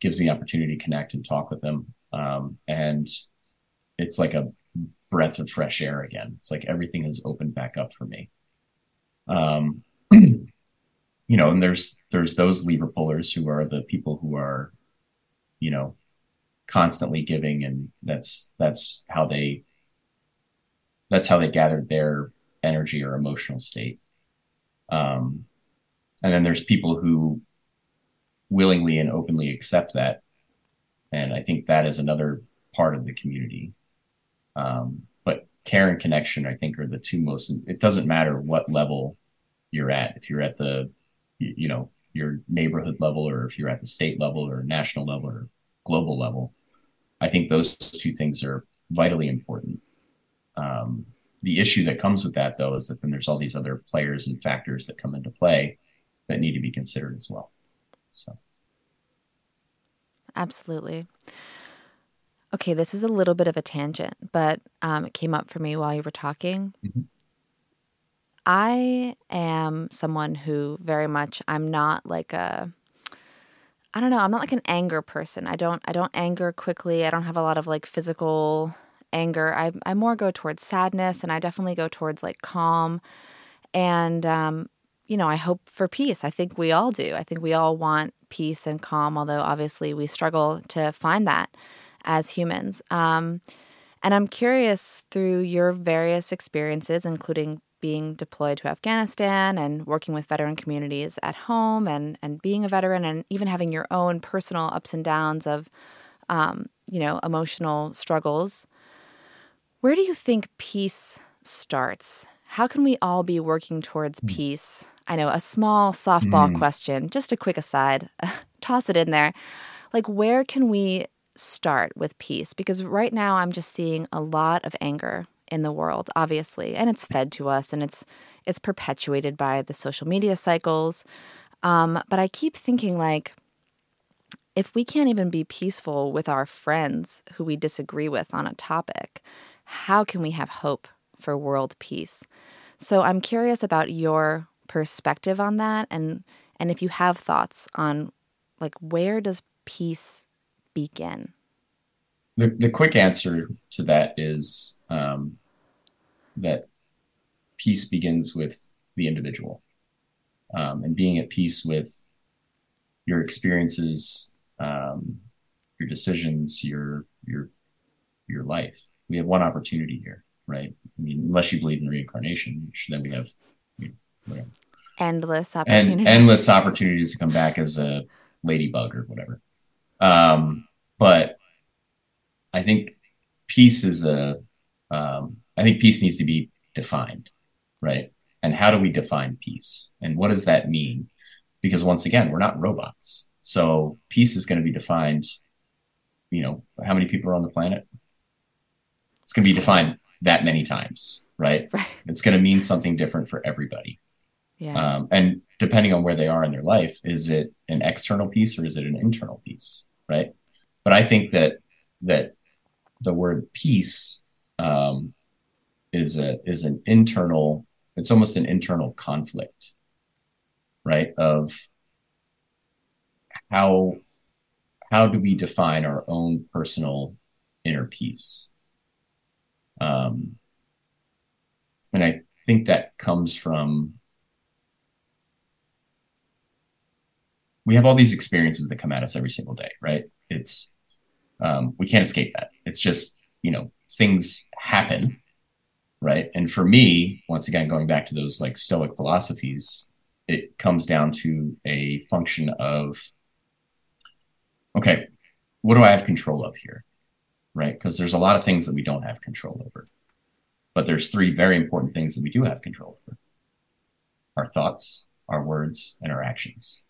gives me the opportunity to connect and talk with them. Um, and it's like a breath of fresh air again. It's like everything has opened back up for me. Um, You know, and there's there's those lever pullers who are the people who are, you know, constantly giving, and that's that's how they that's how they gather their energy or emotional state. Um, and then there's people who willingly and openly accept that, and I think that is another part of the community. Um, but care and connection, I think, are the two most. It doesn't matter what level you're at. If you're at the you know, your neighborhood level, or if you're at the state level or national level or global level, I think those two things are vitally important. Um, the issue that comes with that, though, is that then there's all these other players and factors that come into play that need to be considered as well. So. Absolutely. Okay. This is a little bit of a tangent, but um, it came up for me while you were talking. Mm-hmm. I am someone who very much, I'm not like a, I don't know, I'm not like an anger person. I don't, I don't anger quickly. I don't have a lot of like physical anger. I, I more go towards sadness, and I definitely go towards like calm. And, um, you know, I hope for peace. I think we all do. I think we all want peace and calm, although obviously we struggle to find that as humans. Um, and I'm curious, through your various experiences, including being deployed to Afghanistan and working with veteran communities at home, and, and being a veteran, and even having your own personal ups and downs of, um, you know, emotional struggles, where do you think peace starts? How can we all be working towards peace? I know, a small softball mm. question, just a quick aside, toss it in there. Like, where can we start with peace? Because right now I'm just seeing a lot of anger in the world, obviously, and it's fed to us, and it's it's perpetuated by the social media cycles. Um, but I keep thinking, like, if we can't even be peaceful with our friends who we disagree with on a topic, how can we have hope for world peace? So I'm curious about your perspective on that, and and if you have thoughts on, like, where does peace begin? The the quick answer to that is um, that peace begins with the individual, um, and being at peace with your experiences, um, your decisions, your, your, your life. We have one opportunity here, right? I mean, unless you believe in reincarnation, then we have, you know, whatever. Endless opportunities. And endless opportunities to come back as a ladybug or whatever. Um, but I think peace is a, um, I think peace needs to be defined, right? And how do we define peace? And what does that mean? Because once again, we're not robots. So peace is going to be defined, you know, how many people are on the planet? It's going to be defined that many times, right? Right. It's going to mean something different for everybody. Yeah. Um, and depending on where they are in their life, is it an external peace or is it an internal peace? right? But I think that that the word peace um, is a is an internal. It's almost an internal conflict, right? Of how how do we define our own personal inner peace? Um, and I think that comes from, we have all these experiences that come at us every single day, right? It's, um, we can't escape that. It's just, you know, things happen, right? And for me, once again, going back to those like Stoic philosophies, it comes down to a function of, okay, what do I have control of here? Right? Because there's a lot of things that we don't have control over. But there's three very important things that we do have control over. Our thoughts, our words, and our actions.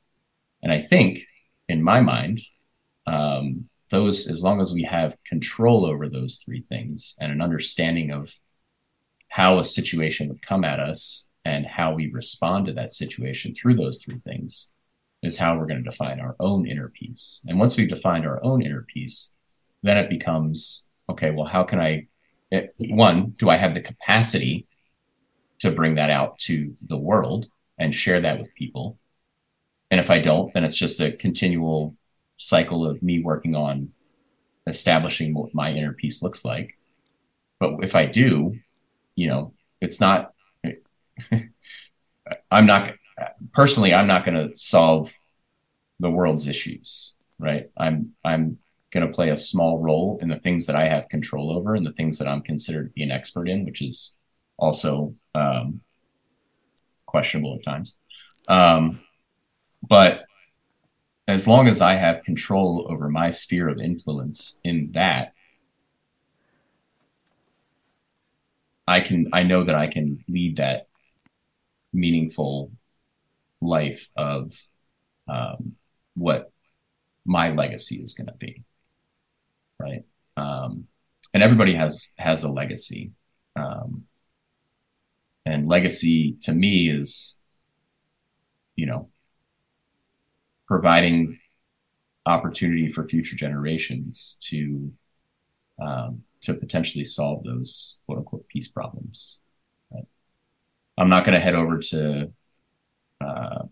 And I think, in my mind, um, those, as long as we have control over those three things and an understanding of how a situation would come at us and how we respond to that situation through those three things, is how we're going to define our own inner peace. And once we've defined our own inner peace, then it becomes, okay, well, how can I, it, one, do I have the capacity to bring that out to the world and share that with people? And if I don't, then it's just a continual cycle of me working on establishing what my inner peace looks like. But if I do, you know, it's not, I'm not, personally, I'm not going to solve the world's issues, right? I'm, I'm, going to play a small role in the things that I have control over and the things that I'm considered to be an expert in, which is also um, questionable at times. Um, but as long as I have control over my sphere of influence in that, I can, I know that I can lead that meaningful life of um, what my legacy is going to be. Right. Um, and everybody has, has a legacy. Um, and legacy to me is, you know, providing opportunity for future generations to, um, to potentially solve those quote unquote peace problems. Right? I'm not going to head over to, uh,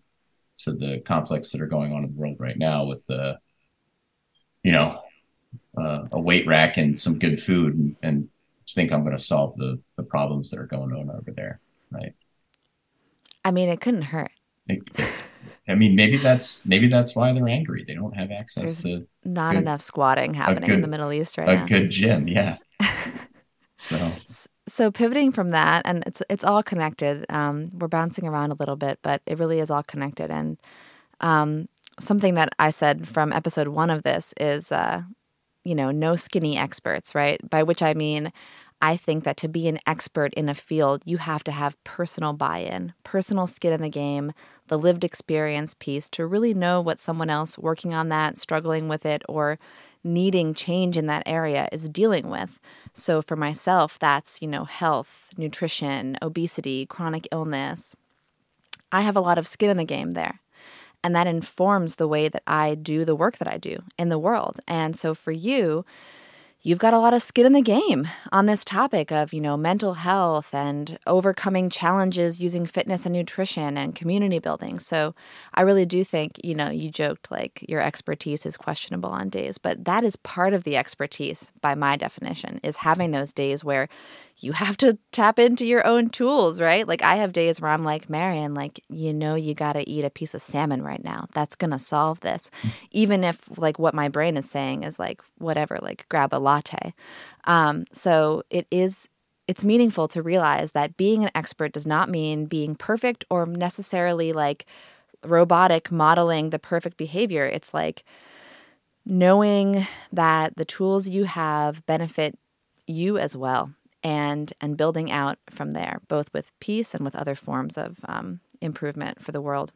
to the conflicts that are going on in the world right now with the, you know, Uh, a weight rack and some good food and, and think I'm going to solve the, the problems that are going on over there, right? I mean, it couldn't hurt. It, I mean, maybe that's maybe that's why they're angry. They don't have access There's to... Not good, enough squatting happening good, in the Middle East right a now. A good gym, yeah. so so pivoting from that, and it's, it's all connected. Um, we're bouncing around a little bit, but it really is all connected. And um, something that I said from episode one of this is... Uh, you know, no skinny experts, right? By which I mean, I think that to be an expert in a field, you have to have personal buy-in, personal skin in the game, the lived experience piece to really know what someone else working on that, struggling with it, or needing change in that area is dealing with. So for myself, that's, you know, health, nutrition, obesity, chronic illness. I have a lot of skin in the game there. And that informs the way that I do the work that I do in the world. And so for you, you've got a lot of skin in the game on this topic of, you know, mental health and overcoming challenges using fitness and nutrition and community building. So I really do think, you know, you joked like your expertise is questionable on days, but that is part of the expertise by my definition, is having those days where you have to tap into your own tools, right? Like I have days where I'm like, Marian, like, you know, you got to eat a piece of salmon right now. That's going to solve this. Even if like what my brain is saying is like, whatever, like grab a latte. Um, so it is, it's meaningful to realize that being an expert does not mean being perfect or necessarily like robotic modeling the perfect behavior. It's like knowing that the tools you have benefit you as well. And and building out from there, both with peace and with other forms of um, improvement for the world.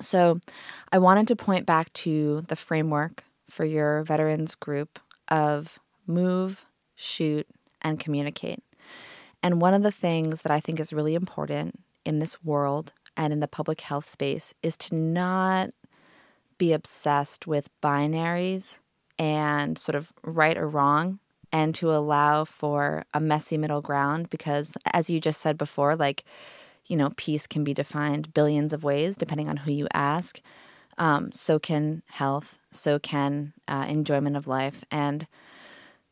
So I wanted to point back to the framework for your veterans group of move, shoot, and communicate. And one of the things that I think is really important in this world and in the public health space is to not be obsessed with binaries and sort of right or wrong, and to allow for a messy middle ground, because as you just said before, like, you know, peace can be defined billions of ways depending on who you ask. Um, so can health, so can uh, enjoyment of life, and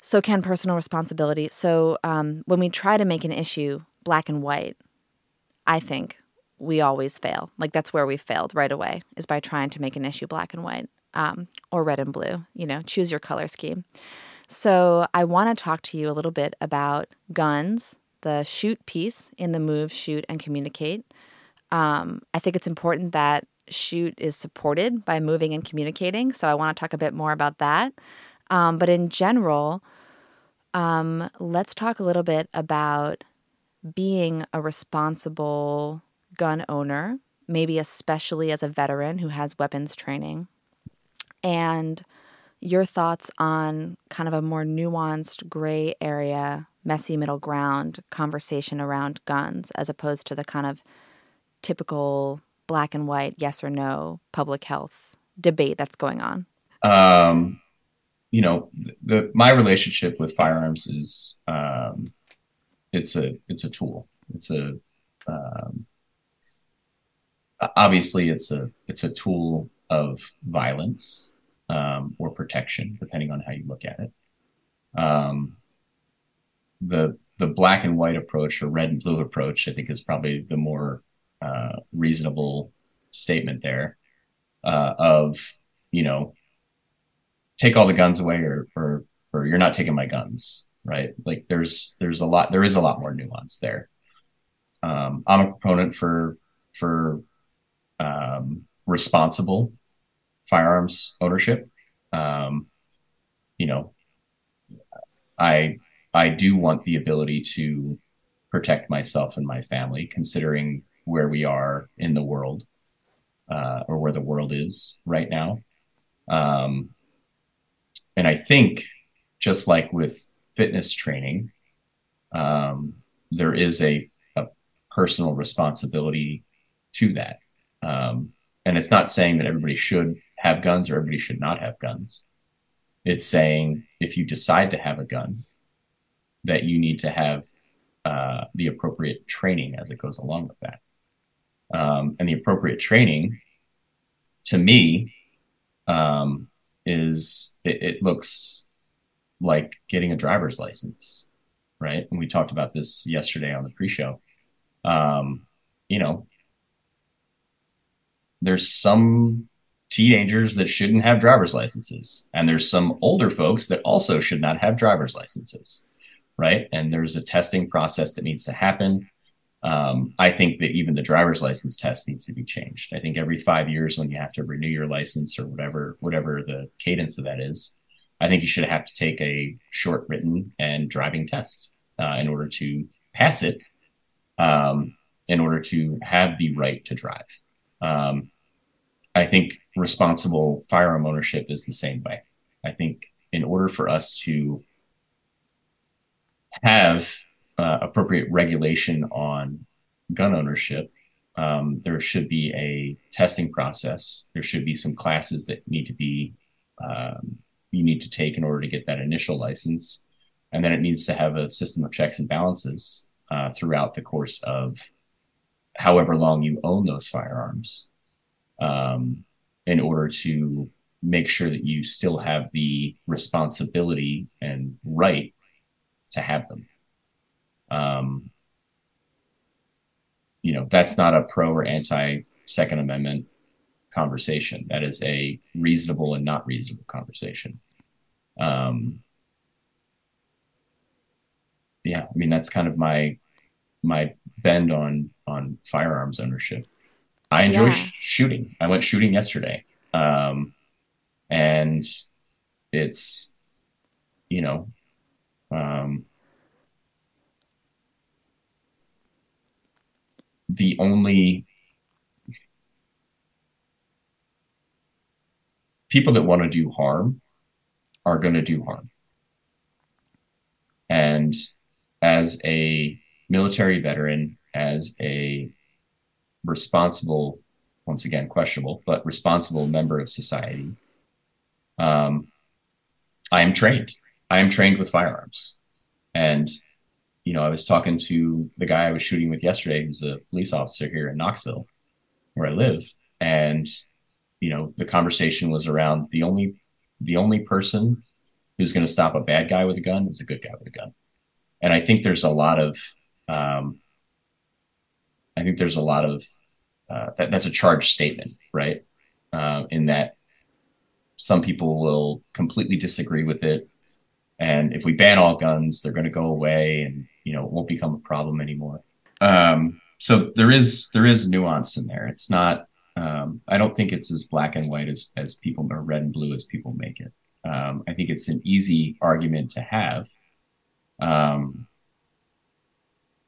so can personal responsibility. So um, when we try to make an issue black and white, I think we always fail. Like, that's where we failed right away, is by trying to make an issue black and white, um, or red and blue, you know, choose your color scheme. So I want to talk to you a little bit about guns, the shoot piece in the Move, Shoot, and Communicate. Um, I think it's important that Shoot is supported by moving and communicating, so I want to talk a bit more about that. Um, but in general, um, let's talk a little bit about being a responsible gun owner, maybe especially as a veteran who has weapons training, and your thoughts on kind of a more nuanced gray area, messy middle ground conversation around guns, as opposed to the kind of typical black and white, yes or no, public health debate that's going on. Um, you know, the, my relationship with firearms is um, it's a it's a tool. It's a um, obviously it's a it's a tool of violence. Um, or protection, depending on how you look at it. Um, the the black and white approach, or red and blue approach, I think is probably the more uh, reasonable statement there. Uh, of you know, take all the guns away, or, or or you're not taking my guns, right? Like there's there's a lot there is a lot more nuance there. Um, I'm a proponent for for um, responsible firearms ownership. Um, you know, I, I do want the ability to protect myself and my family, considering where we are in the world, uh, or where the world is right now. Um, and I think just like with fitness training, um, there is a, a personal responsibility to that. Um, and it's not saying that everybody should have guns or everybody should not have guns. It's saying if you decide to have a gun, that you need to have uh, the appropriate training as it goes along with that. Um, and the appropriate training, to me, um, is it, it looks like getting a driver's license, right? And we talked about this yesterday on the pre-show. Um, you know, there's some teenagers that shouldn't have driver's licenses, and there's some older folks that also should not have driver's licenses, right? And there's a testing process that needs to happen. Um, I think that even the driver's license test needs to be changed. I think every five years when you have to renew your license, or whatever whatever the cadence of that is, I think you should have to take a short written and driving test uh, in order to pass it, um, in order to have the right to drive. Um, I think responsible firearm ownership is the same way. I think in order for us to have uh, appropriate regulation on gun ownership, um, there should be a testing process. There should be some classes that need to be, um, you need to take in order to get that initial license. And then it needs to have a system of checks and balances uh, throughout the course of however long you own those firearms, um, in order to make sure that you still have the responsibility and right to have them. Um, you know, that's not a pro or anti Second Amendment conversation. That is a reasonable and not reasonable conversation. Um, yeah, I mean, that's kind of my, my bend on, on firearms ownership. I enjoy yeah. sh- shooting. I went shooting yesterday. Um, and it's, you know, um, the only people that want to do harm are going to do harm. And as a military veteran, as a responsible once again, questionable, but responsible member of society, um, I am trained. I am trained with firearms. And, you know, I was talking to the guy I was shooting with yesterday, who's a police officer here in Knoxville, where I live. And, you know, the conversation was around the only, the only person who's going to stop a bad guy with a gun is a good guy with a gun. And I think there's a lot of, um, I think there's a lot of, uh, that, that's a charged statement, right? Uh, in that some people will completely disagree with it. And if we ban all guns, they're going to go away and, you know, it won't become a problem anymore. Um, so there is, there is nuance in there. It's not, um, I don't think it's as black and white as, as people, or red and blue as people make it. Um, I think it's an easy argument to have. Um,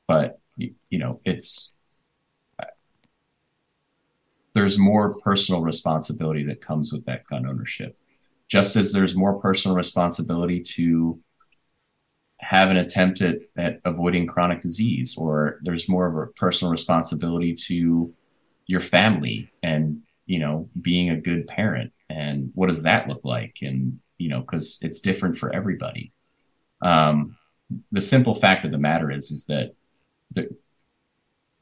but you, you know, it's, there's more personal responsibility that comes with that gun ownership, just as there's more personal responsibility to have an attempt at, at avoiding chronic disease, or there's more of a personal responsibility to your family and, you know, being a good parent. And what does that look like? And, you know, because it's different for everybody. Um, the simple fact of the matter is, is that the,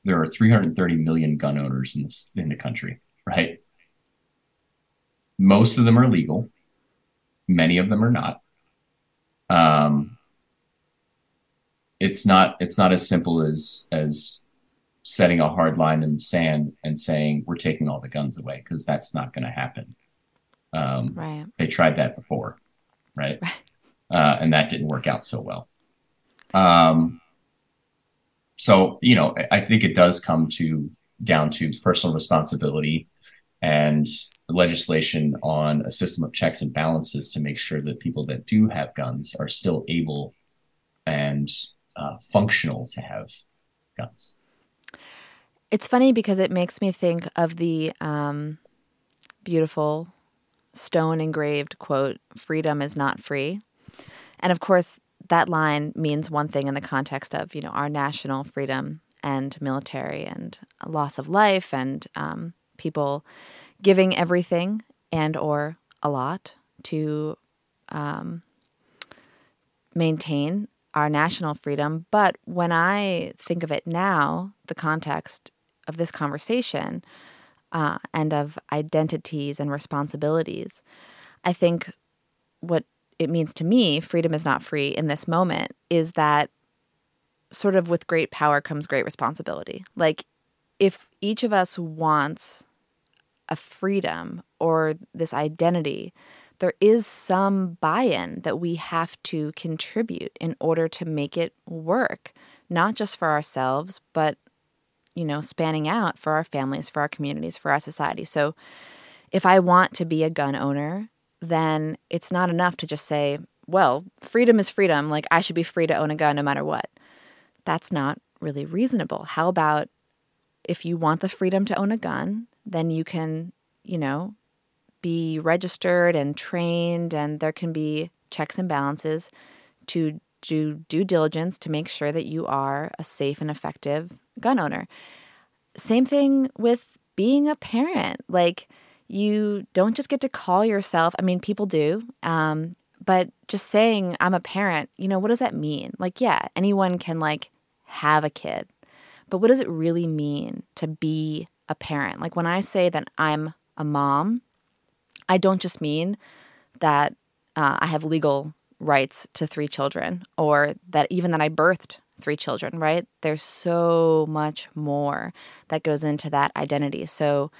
there are three hundred thirty million gun owners in this, in the country, right? Most of them are legal. Many of them are not. Um, it's not, it's not as simple as, as setting a hard line in the sand and saying, we're taking all the guns away, because that's not going to happen. Um, right. They tried that before, right? Uh, and that didn't work out so well. Um, so, you know, I think it does come to down to personal responsibility and legislation on a system of checks and balances to make sure that people that do have guns are still able and uh, functional to have guns. It's funny because it makes me think of the um, beautiful stone engraved quote, "Freedom is not free." And of course, that line means one thing in the context of, you know, our national freedom and military and loss of life and um, people giving everything and or a lot to um, maintain our national freedom. But when I think of it now, the context of this conversation uh, and of identities and responsibilities, I think what it means to me, freedom is not free in this moment, is that sort of with great power comes great responsibility. Like if each of us wants a freedom or this identity, there is some buy-in that we have to contribute in order to make it work, not just for ourselves, but, you know, spanning out for our families, for our communities, for our society. So if I want to be a gun owner, then it's not enough to just say, well, freedom is freedom. Like I should be free to own a gun no matter what. That's not really reasonable. How about if you want the freedom to own a gun, then you can, you know, be registered and trained, and there can be checks and balances to do due diligence to make sure that you are a safe and effective gun owner. Same thing with being a parent. Like you don't just get to call yourself, I mean, people do, um, but just saying I'm a parent, you know, what does that mean? Like, yeah, anyone can like have a kid, but what does it really mean to be a parent? Like when I say that I'm a mom, I don't just mean that uh, I have legal rights to three children, or that even that I birthed three children, right? There's so much more that goes into that identity. So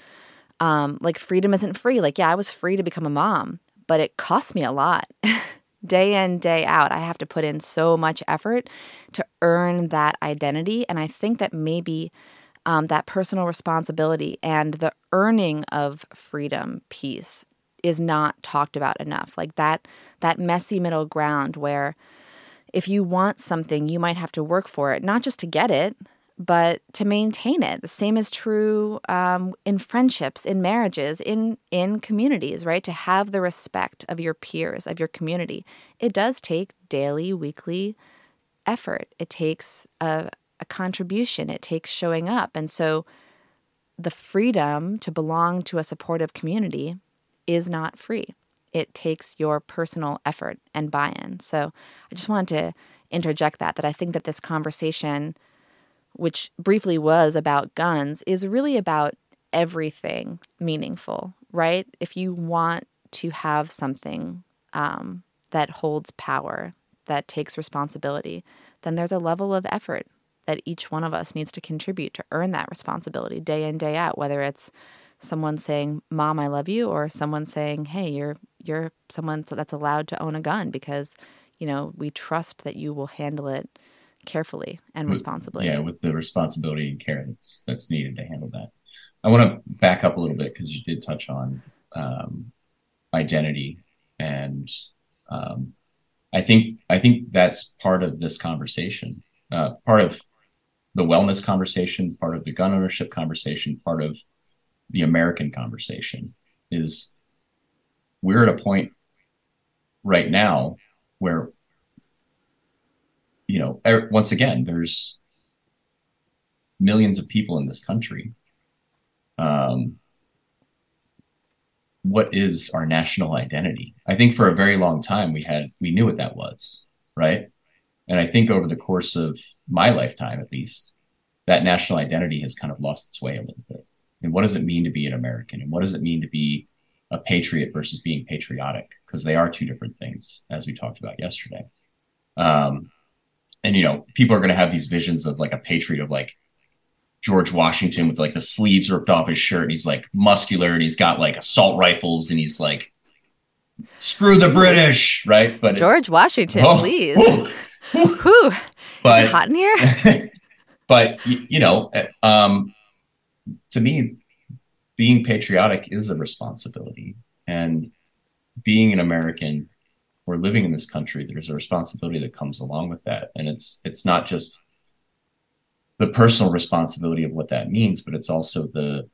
Um, like freedom isn't free. Like, yeah, I was free to become a mom, but it cost me a lot day in, day out. I have to put in so much effort to earn that identity. And I think that maybe um, that personal responsibility and the earning of freedom piece is not talked about enough. Like that, that messy middle ground where if you want something, you might have to work for it, not just to get it, but to maintain it. The same is true um, in friendships, in marriages, in, in communities, right? To have the respect of your peers, of your community. It does take daily, weekly effort. It takes a, a contribution. It takes showing up. And so the freedom to belong to a supportive community is not free. It takes your personal effort and buy-in. So I just wanted to interject that, that I think that this conversation, which briefly was about guns, is really about everything meaningful, right? If you want to have something um, that holds power, that takes responsibility, then there's a level of effort that each one of us needs to contribute to earn that responsibility day in, day out, whether it's someone saying, Mom, I love you, or someone saying, hey, you're you're someone that's allowed to own a gun because, you know, we trust that you will handle it carefully and responsibly. Yeah, with the responsibility and care that's, that's needed to handle that. I want to back up a little bit because you did touch on um, identity. And um, I think I think that's part of this conversation, uh, part of the wellness conversation, part of the gun ownership conversation, part of the American conversation is we're at a point right now where, you know, once again, there's millions of people in this country. Um, what is our national identity? I think for a very long time we had, we knew what that was, right? And I think over the course of my lifetime, at least, that national identity has kind of lost its way a little bit. And what does it mean to be an American? And what does it mean to be a patriot versus being patriotic? Because they are two different things, as we talked about yesterday. Um, and, you know, people are going to have these visions of like a patriot of like George Washington with like the sleeves ripped off his shirt. And he's like muscular and he's got like assault rifles and he's like, screw the British, right? But George it's, Washington, oh, please. Oh, Whew. But, is it hot in here? But, you know, um, to me, being patriotic is a responsibility. And being an American or living in this country, there's a responsibility that comes along with that. And it's it's not just the personal responsibility of what that means, but it's also the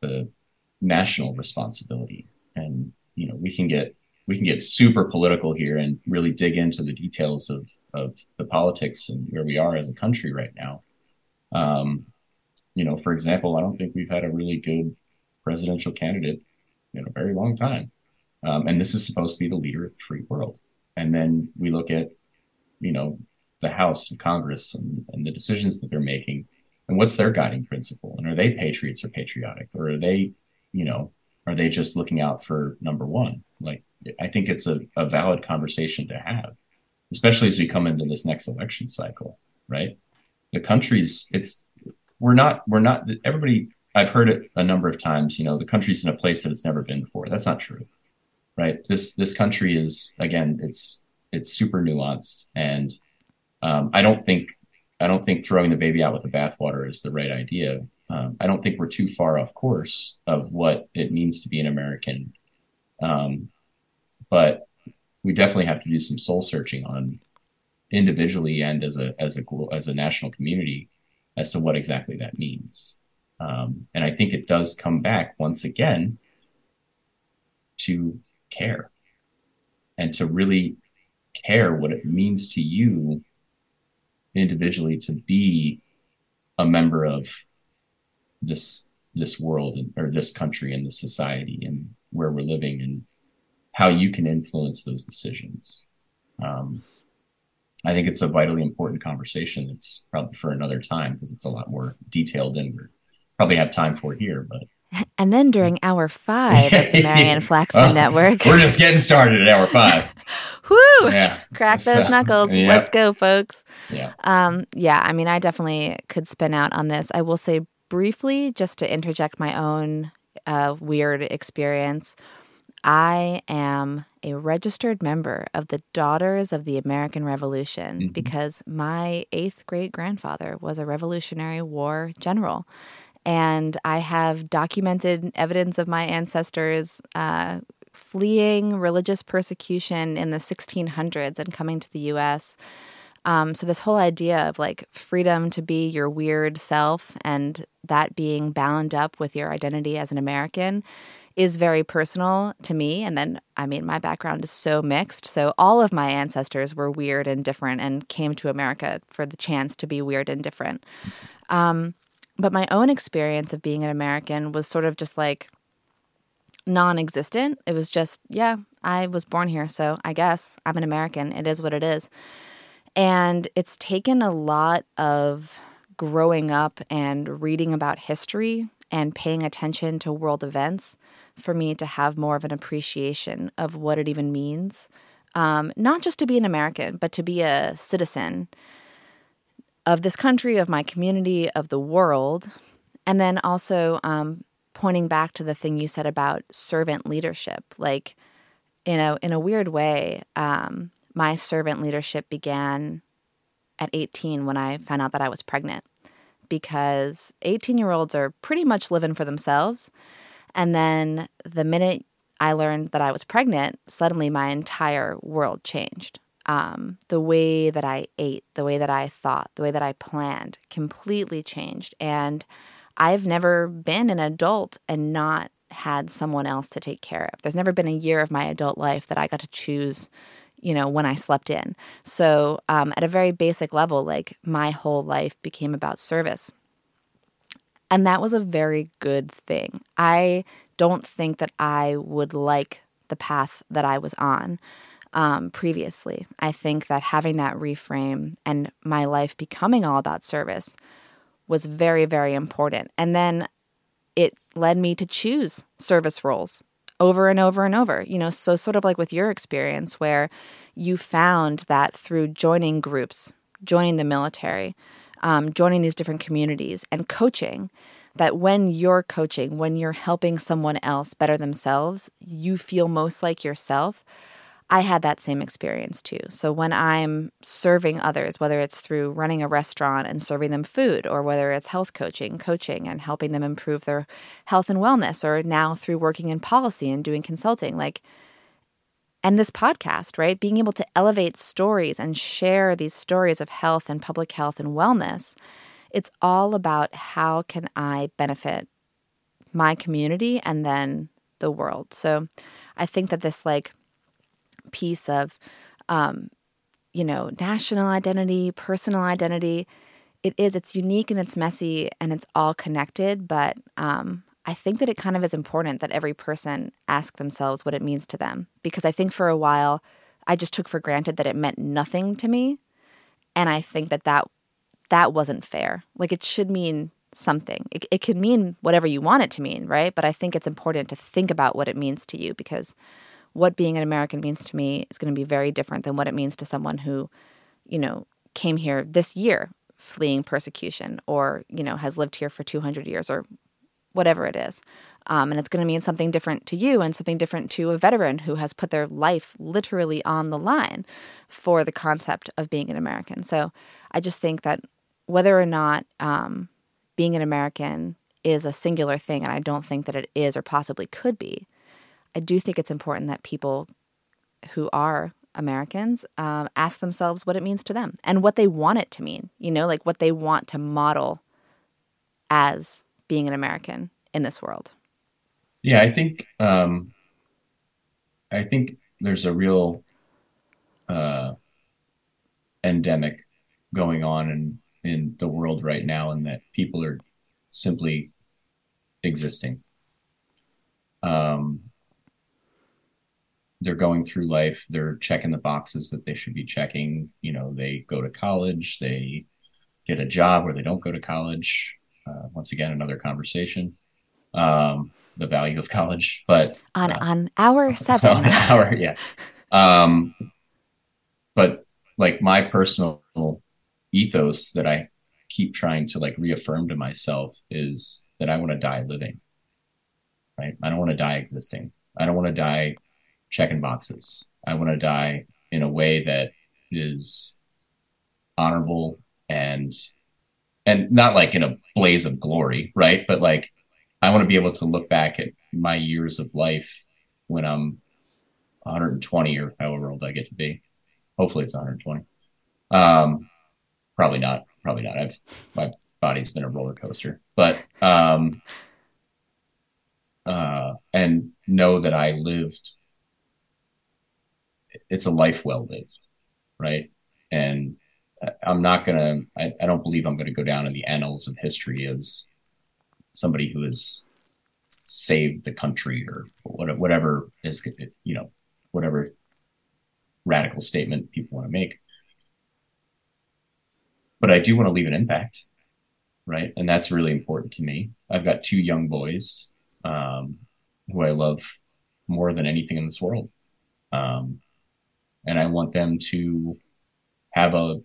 the national responsibility. And, you know, we can get we can get super political here and really dig into the details of of the politics and where we are as a country right now. Um, you know, for example, I don't think we've had a really good presidential candidate in a very long time. Um, and this is supposed to be the leader of the free world. And then we look at, you know, the House and Congress and, and the decisions that they're making and what's their guiding principle. And are they patriots or patriotic, or are they, you know, are they just looking out for number one? Like, I think it's a, a valid conversation to have, especially as we come into this next election cycle, right? The country's, it's, we're not, we're not, everybody, I've heard it a number of times, you know, the country's in a place that it's never been before. That's not true, right? This, this country is, again, it's, it's super nuanced. And um, I don't think, I don't think throwing the baby out with the bathwater is the right idea. Um, I don't think we're too far off course of what it means to be an American. Um, but we definitely have to do some soul searching on individually and as a as a as a national community as to what exactly that means. Um, and I think it does come back once again to care and to really care what it means to you individually to be a member of this this world and, or this country and this society and where we're living and how you can influence those decisions. Um, I think it's a vitally important conversation. It's probably for another time because it's a lot more detailed than we probably have time for here. But and then during hour five of the Marian Flaxman oh, Network, we're just getting started at hour five. Whoo! Yeah. Crack those so, knuckles. Yeah. Let's go, folks. Yeah. Um, yeah. I mean, I definitely could spin out on this. I will say briefly, just to interject my own uh, weird experience. I am a registered member of the Daughters of the American Revolution mm-hmm. because my eighth great grandfather was a Revolutionary War general. And I have documented evidence of my ancestors uh, fleeing religious persecution in the sixteen hundreds and coming to the U S Um, so this whole idea of like freedom to be your weird self and that being bound up with your identity as an American is very personal to me. And then, I mean, my background is so mixed. So all of my ancestors were weird and different and came to America for the chance to be weird and different. Um, But my own experience of being an American was sort of just like non-existent. It was just, yeah, I was born here, so I guess I'm an American. It is what it is. And it's taken a lot of growing up and reading about history and paying attention to world events for me to have more of an appreciation of what it even means, um, not just to be an American, but to be a citizen of this country, of my community, of the world. And then also um, pointing back to the thing you said about servant leadership. Like, you know, in a weird way, um, my servant leadership began at eighteen when I found out that I was pregnant, because eighteen-year-olds are pretty much living for themselves. And then the minute I learned that I was pregnant, suddenly my entire world changed. Um, the way that I ate, the way that I thought, the way that I planned completely changed. And I've never been an adult and not had someone else to take care of. There's never been a year of my adult life that I got to choose, you know, when I slept in. So um, at a very basic level, like my whole life became about service. And that was a very good thing. I don't think that I would like the path that I was on. Um, previously. I think that having that reframe and my life becoming all about service was very, very important. And then it led me to choose service roles over and over and over. You know, so sort of like with your experience where you found that through joining groups, joining the military, um, joining these different communities and coaching, that when you're coaching, when you're helping someone else better themselves, you feel most like yourself. I had that same experience too. So when I'm serving others, whether it's through running a restaurant and serving them food, or whether it's health coaching, coaching and helping them improve their health and wellness, or now through working in policy and doing consulting, like, and this podcast, right? Being able to elevate stories and share these stories of health and public health and wellness, it's all about how can I benefit my community and then the world. So I think that this, like, piece of, um, you know, national identity, personal identity. It is, it's unique and it's messy and it's all connected. But um, I think that it kind of is important that every person ask themselves what it means to them. Because I think for a while, I just took for granted that it meant nothing to me. And I think that that, that wasn't fair. Like, it should mean something. It, it can mean whatever you want it to mean, right? But I think it's important to think about what it means to you, because what being an American means to me is going to be very different than what it means to someone who, you know, came here this year fleeing persecution, or, you know, has lived here for two hundred years or whatever it is. Um, and it's going to mean something different to you and something different to a veteran who has put their life literally on the line for the concept of being an American. So I just think that whether or not um, being an American is a singular thing, and I don't think that it is or possibly could be, I do think it's important that people who are Americans um, ask themselves what it means to them and what they want it to mean, you know, like what they want to model as being an American in this world. Yeah, I think um, I think there's a real uh, endemic going on in, in the world right now, and that people are simply existing. Um They're going through life. They're checking the boxes that they should be checking. You know, they go to college, they get a job, or they don't go to college. Uh, once again, another conversation. Um, the value of college, but on uh, on hour seven. On hour, yeah. Um, but like my personal ethos that I keep trying to like reaffirm to myself is that I want to die living. Right? I don't want to die existing. I don't want to die checking boxes. I want to die in a way that is honorable and and not like in a blaze of glory, right? But like, I want to be able to look back at my years of life when I'm one hundred twenty or however old I get to be. Hopefully it's one hundred twenty. Um, probably not. Probably not. I've my body's been a roller coaster, but um, uh, and know that I lived. It's a life well lived, right? And I'm not going to, I don't believe I'm going to go down in the annals of history as somebody who has saved the country or whatever is, you know, whatever radical statement people want to make. But I do want to leave an impact, right? And that's really important to me. I've got two young boys um, who I love more than anything in this world. Um, and I want them to have a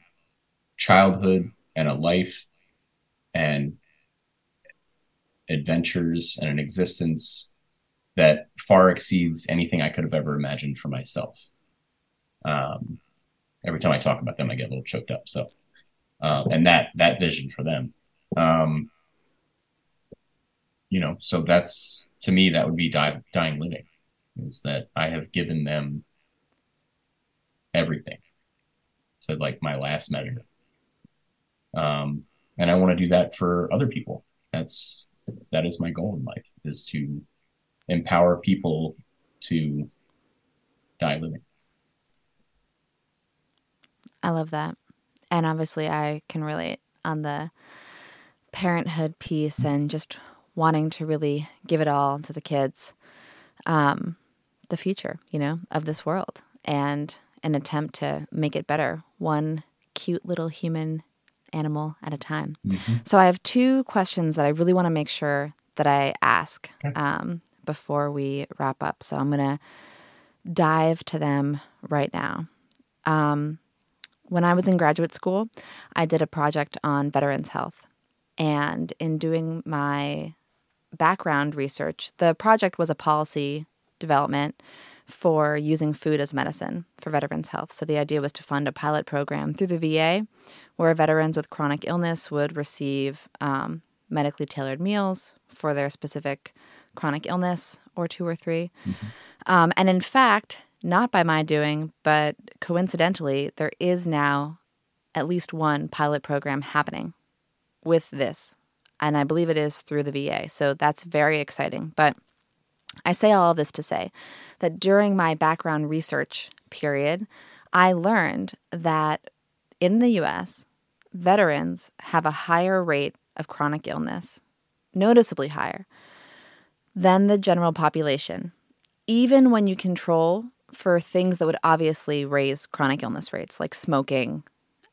childhood and a life and adventures and an existence that far exceeds anything I could have ever imagined for myself. Um, every time I talk about them, I get a little choked up. So, um, and that, that vision for them, um, you know, so that's, to me, that would be die, dying living, is that I have given them everything. So like my last measure. Um, and I want to do that for other people. That's, that is my goal in life, is to empower people to die living. I love that. And obviously I can relate on the parenthood piece and just wanting to really give it all to the kids, um, the future, you know, of this world, and an attempt to make it better, one cute little human animal at a time. Mm-hmm. So I have two questions that I really want to make sure that I ask um, before we wrap up. So I'm going to dive to them right now. Um, when I was in graduate school, I did a project on veterans' health. And in doing my background research, the project was a policy development for using food as medicine for veterans' health. So the idea was to fund a pilot program through the V A where veterans with chronic illness would receive um, medically tailored meals for their specific chronic illness, or two or three. Mm-hmm. Um, and in fact, not by my doing, but coincidentally, there is now at least one pilot program happening with this. And I believe it is through the V A. So that's very exciting. But I say all this to say that during my background research period, I learned that in the U S, veterans have a higher rate of chronic illness, noticeably higher, than the general population, even when you control for things that would obviously raise chronic illness rates, like smoking,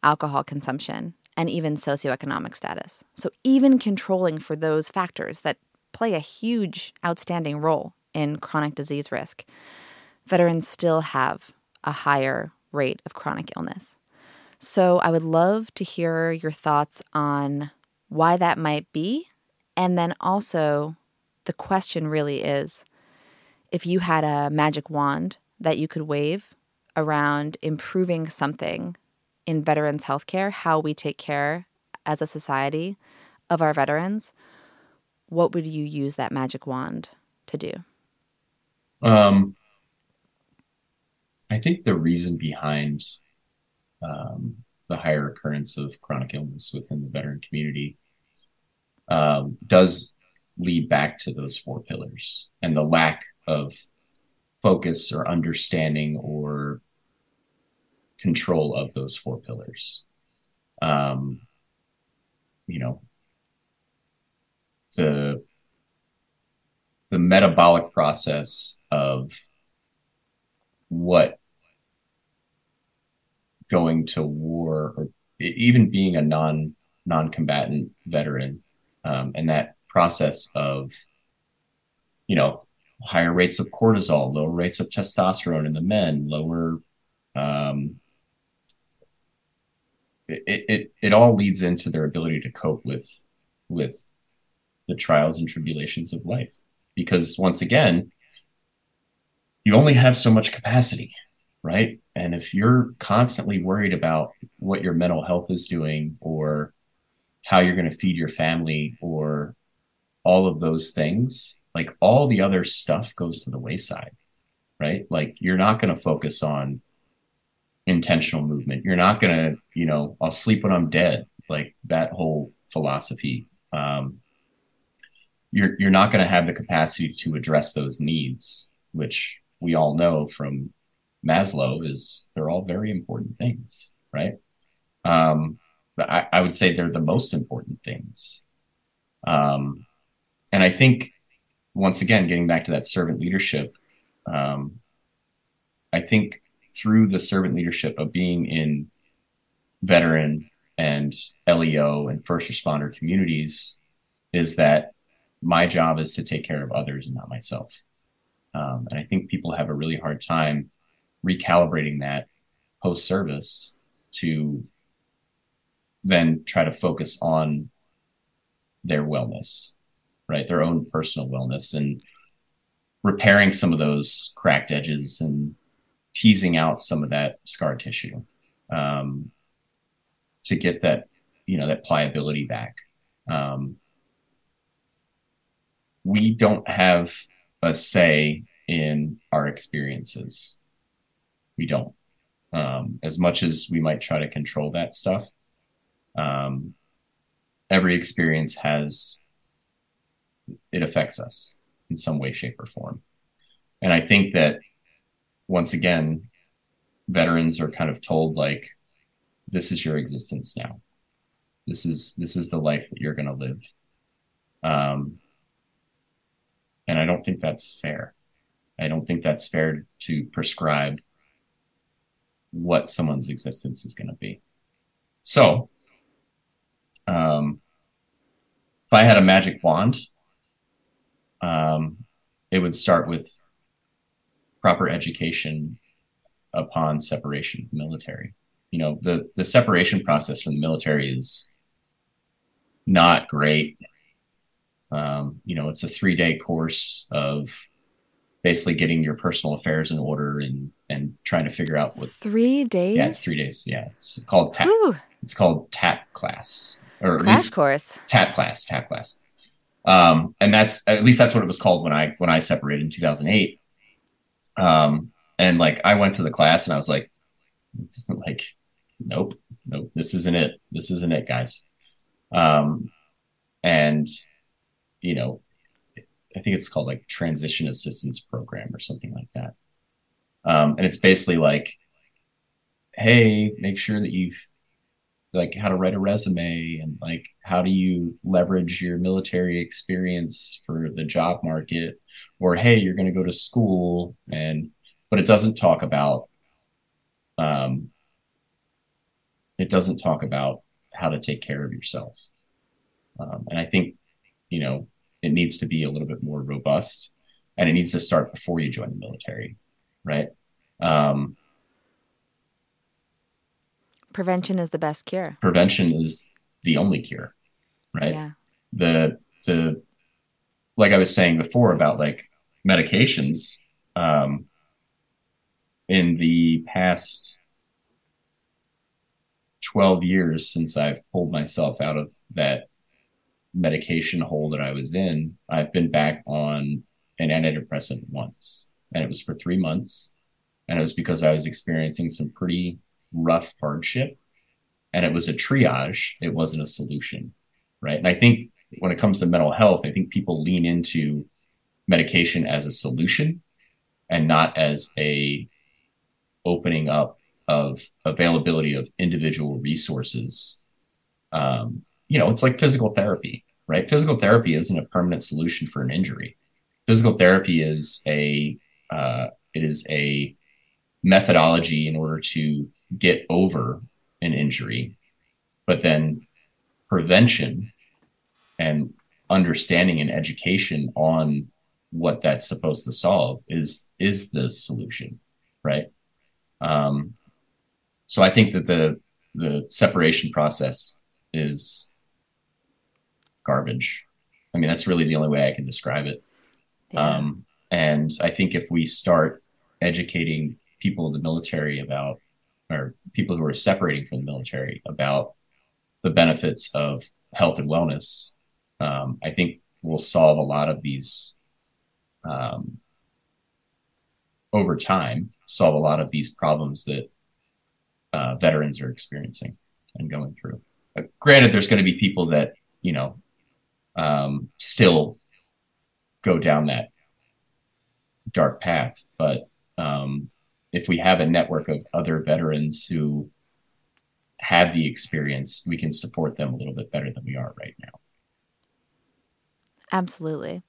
alcohol consumption, and even socioeconomic status. So even controlling for those factors that play a huge, outstanding role in chronic disease risk, veterans still have a higher rate of chronic illness. So I would love to hear your thoughts on why that might be. And then also, the question really is, if you had a magic wand that you could wave around improving something in veterans' healthcare, how we take care as a society of our veterans, what would you use that magic wand to do? Um, I think the reason behind um, the higher occurrence of chronic illness within the veteran community um, does lead back to those four pillars and the lack of focus or understanding or control of those four pillars. Um, you know, The, the metabolic process of what going to war, or even being a non, non-combatant veteran, um, and that process of, you know, higher rates of cortisol, lower rates of testosterone in the men, lower, um, it, it, it all leads into their ability to cope with, with, the trials and tribulations of life. Because once again, you only have so much capacity, right? And if you're constantly worried about what your mental health is doing or how you're going to feed your family or all of those things, like all the other stuff goes to the wayside, right? Like you're not going to focus on intentional movement. You're not going to, you know, I'll sleep when I'm dead. Like that whole philosophy, um, You're you're not going to have the capacity to address those needs, which we all know from Maslow is they're all very important things, right? Um, I would say they're the most important things. Um, and I think, once again, getting back to that servant leadership, um, I think through the servant leadership of being in veteran and L E O and first responder communities is that my job is to take care of others and not myself. Um, and I think people have a really hard time recalibrating that post-service to then try to focus on their wellness, right? Their own personal wellness and repairing some of those cracked edges and teasing out some of that scar tissue um, to get that, you know, that pliability back. Um, we don't have a say in our experiences. We don't. Um, as much as we might try to control that stuff, um, every experience has, it affects us in some way, shape, or form. And I think that, once again, veterans are kind of told, like, this is your existence now. This is this is the life that you're going to live. Um, and I don't think that's fair. I don't think that's fair to prescribe what someone's existence is going to be. So, um, if I had a magic wand, um, it would start with proper education upon separation from the military. You know, the, the separation process from the military is not great. Um, you know, it's a three-day course of basically getting your personal affairs in order and and trying to figure out what three days. Yeah, it's three days. Yeah, it's called T A P. Ooh. It's called T A P class or class at least course. T A P class, T A P class. Um, and that's at least that's what it was called when I when I separated in two thousand eight. Um, and like I went to the class and I was like, this isn't like, nope, nope, this isn't it. This isn't it, guys. Um, and you know, I think it's called like Transition Assistance Program or something like that. Um, and it's basically like, hey, make sure that you've like how to write a resume and like, how do you leverage your military experience for the job market? Or, hey, you're going to go to school and, but it doesn't talk about, um, it doesn't talk about how to take care of yourself. Um, and I think, you know, it needs to be a little bit more robust and it needs to start before you join the military. Right. Um, prevention is the best cure. Prevention is the only cure. Right. Yeah. The, the, like I was saying before about like medications, um, in the past twelve years since I've pulled myself out of that medication hole that I was in, I've been back on an antidepressant once, and it was for three months. And it was because I was experiencing some pretty rough hardship, and it was a triage. It wasn't a solution. Right. And I think when it comes to mental health, I think people lean into medication as a solution and not as a opening up of availability of individual resources. Um, you know, it's like physical therapy, right? Physical therapy isn't a permanent solution for an injury. Physical therapy is a, uh, it is a methodology in order to get over an injury, but then prevention and understanding and education on what that's supposed to solve is, is the solution. Right. Um, so I think that the, the separation process is garbage. I mean, that's really the only way I can describe it. Yeah. Um, and I think if we start educating people in the military about, or people who are separating from the military about the benefits of health and wellness, um, I think we'll solve a lot of these, um, over time, solve a lot of these problems that uh, veterans are experiencing and going through. Uh, granted, there's going to be people that, you know, um, still go down that dark path. But um, if we have a network of other veterans who have the experience, we can support them a little bit better than we are right now. Absolutely.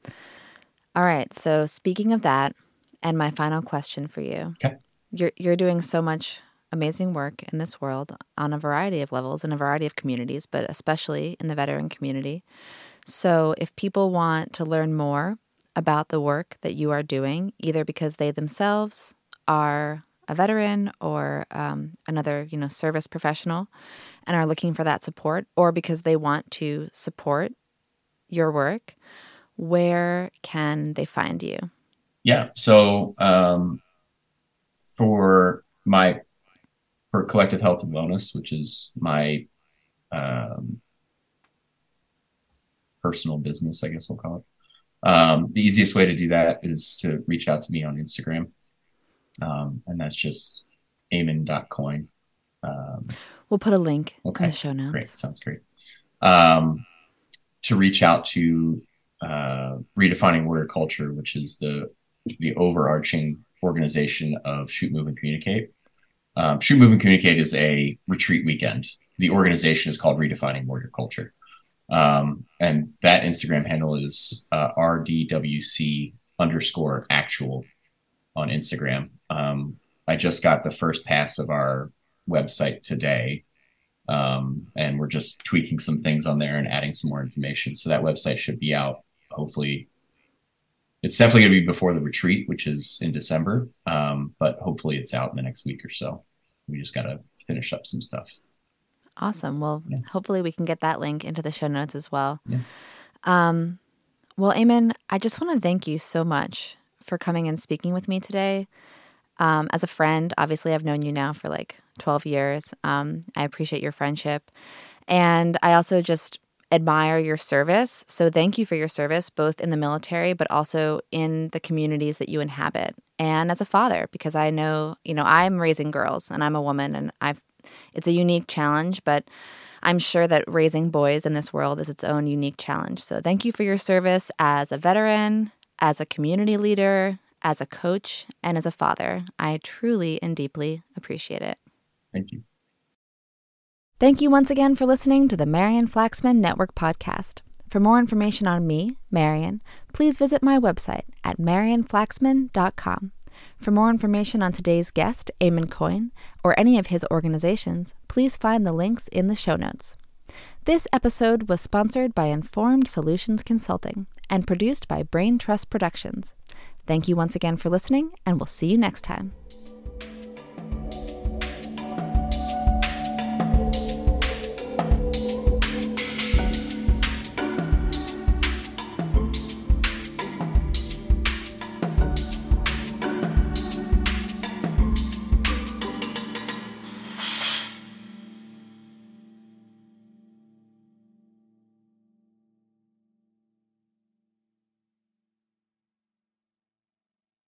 All right. So speaking of that, and my final question for you, okay. you're you're doing so much amazing work in this world on a variety of levels in a variety of communities, but especially in the veteran community. So if people want to learn more about the work that you are doing, either because they themselves are a veteran or um, another, you know, service professional and are looking for that support, or because they want to support your work, where can they find you? Yeah. So um, for my, for Collective Health and Wellness, which is my um, personal business, I guess we'll call it. Um, the easiest way to do that is to reach out to me on Instagram. Um, and that's just Eamon dot Coyne. Um, we'll put a link okay. in the show notes. Great. Sounds great. Um, to reach out to uh, Redefining Warrior Culture, which is the the overarching organization of Shoot, Move, and Communicate. Um, Shoot, Move, and Communicate is a retreat weekend. The organization is called Redefining Warrior Culture. Um, and that Instagram handle is uh, R D W C underscore actual on Instagram. Um, I just got the first pass of our website today. Um, and we're just tweaking some things on there and adding some more information. So that website should be out. Hopefully it's definitely going to be before the retreat, which is in December. Um, but hopefully it's out in the next week or so. We just got to finish up some stuff. Awesome. Well, yeah. Hopefully we can get that link into the show notes as well. Yeah. Um, well, Eamon, I just want to thank you so much for coming and speaking with me today. Um, as a friend, obviously I've known you now for like twelve years. Um, I appreciate your friendship. And I also just admire your service. So thank you for your service, both in the military, but also in the communities that you inhabit. And as a father, because I know, you know, I'm raising girls and I'm a woman and I've, it's a unique challenge, but I'm sure that raising boys in this world is its own unique challenge. So thank you for your service as a veteran, as a community leader, as a coach, and as a father. I truly and deeply appreciate it. Thank you. Thank you once again for listening to the Marian Flaxman Network podcast. For more information on me, Marian, please visit my website at marian flaxman dot com. For more information on today's guest, Eamon Coyne, or any of his organizations, please find the links in the show notes. This episode was sponsored by Informed Solutions Consulting and produced by Brain Trust Productions. Thank you once again for listening, and we'll see you next time.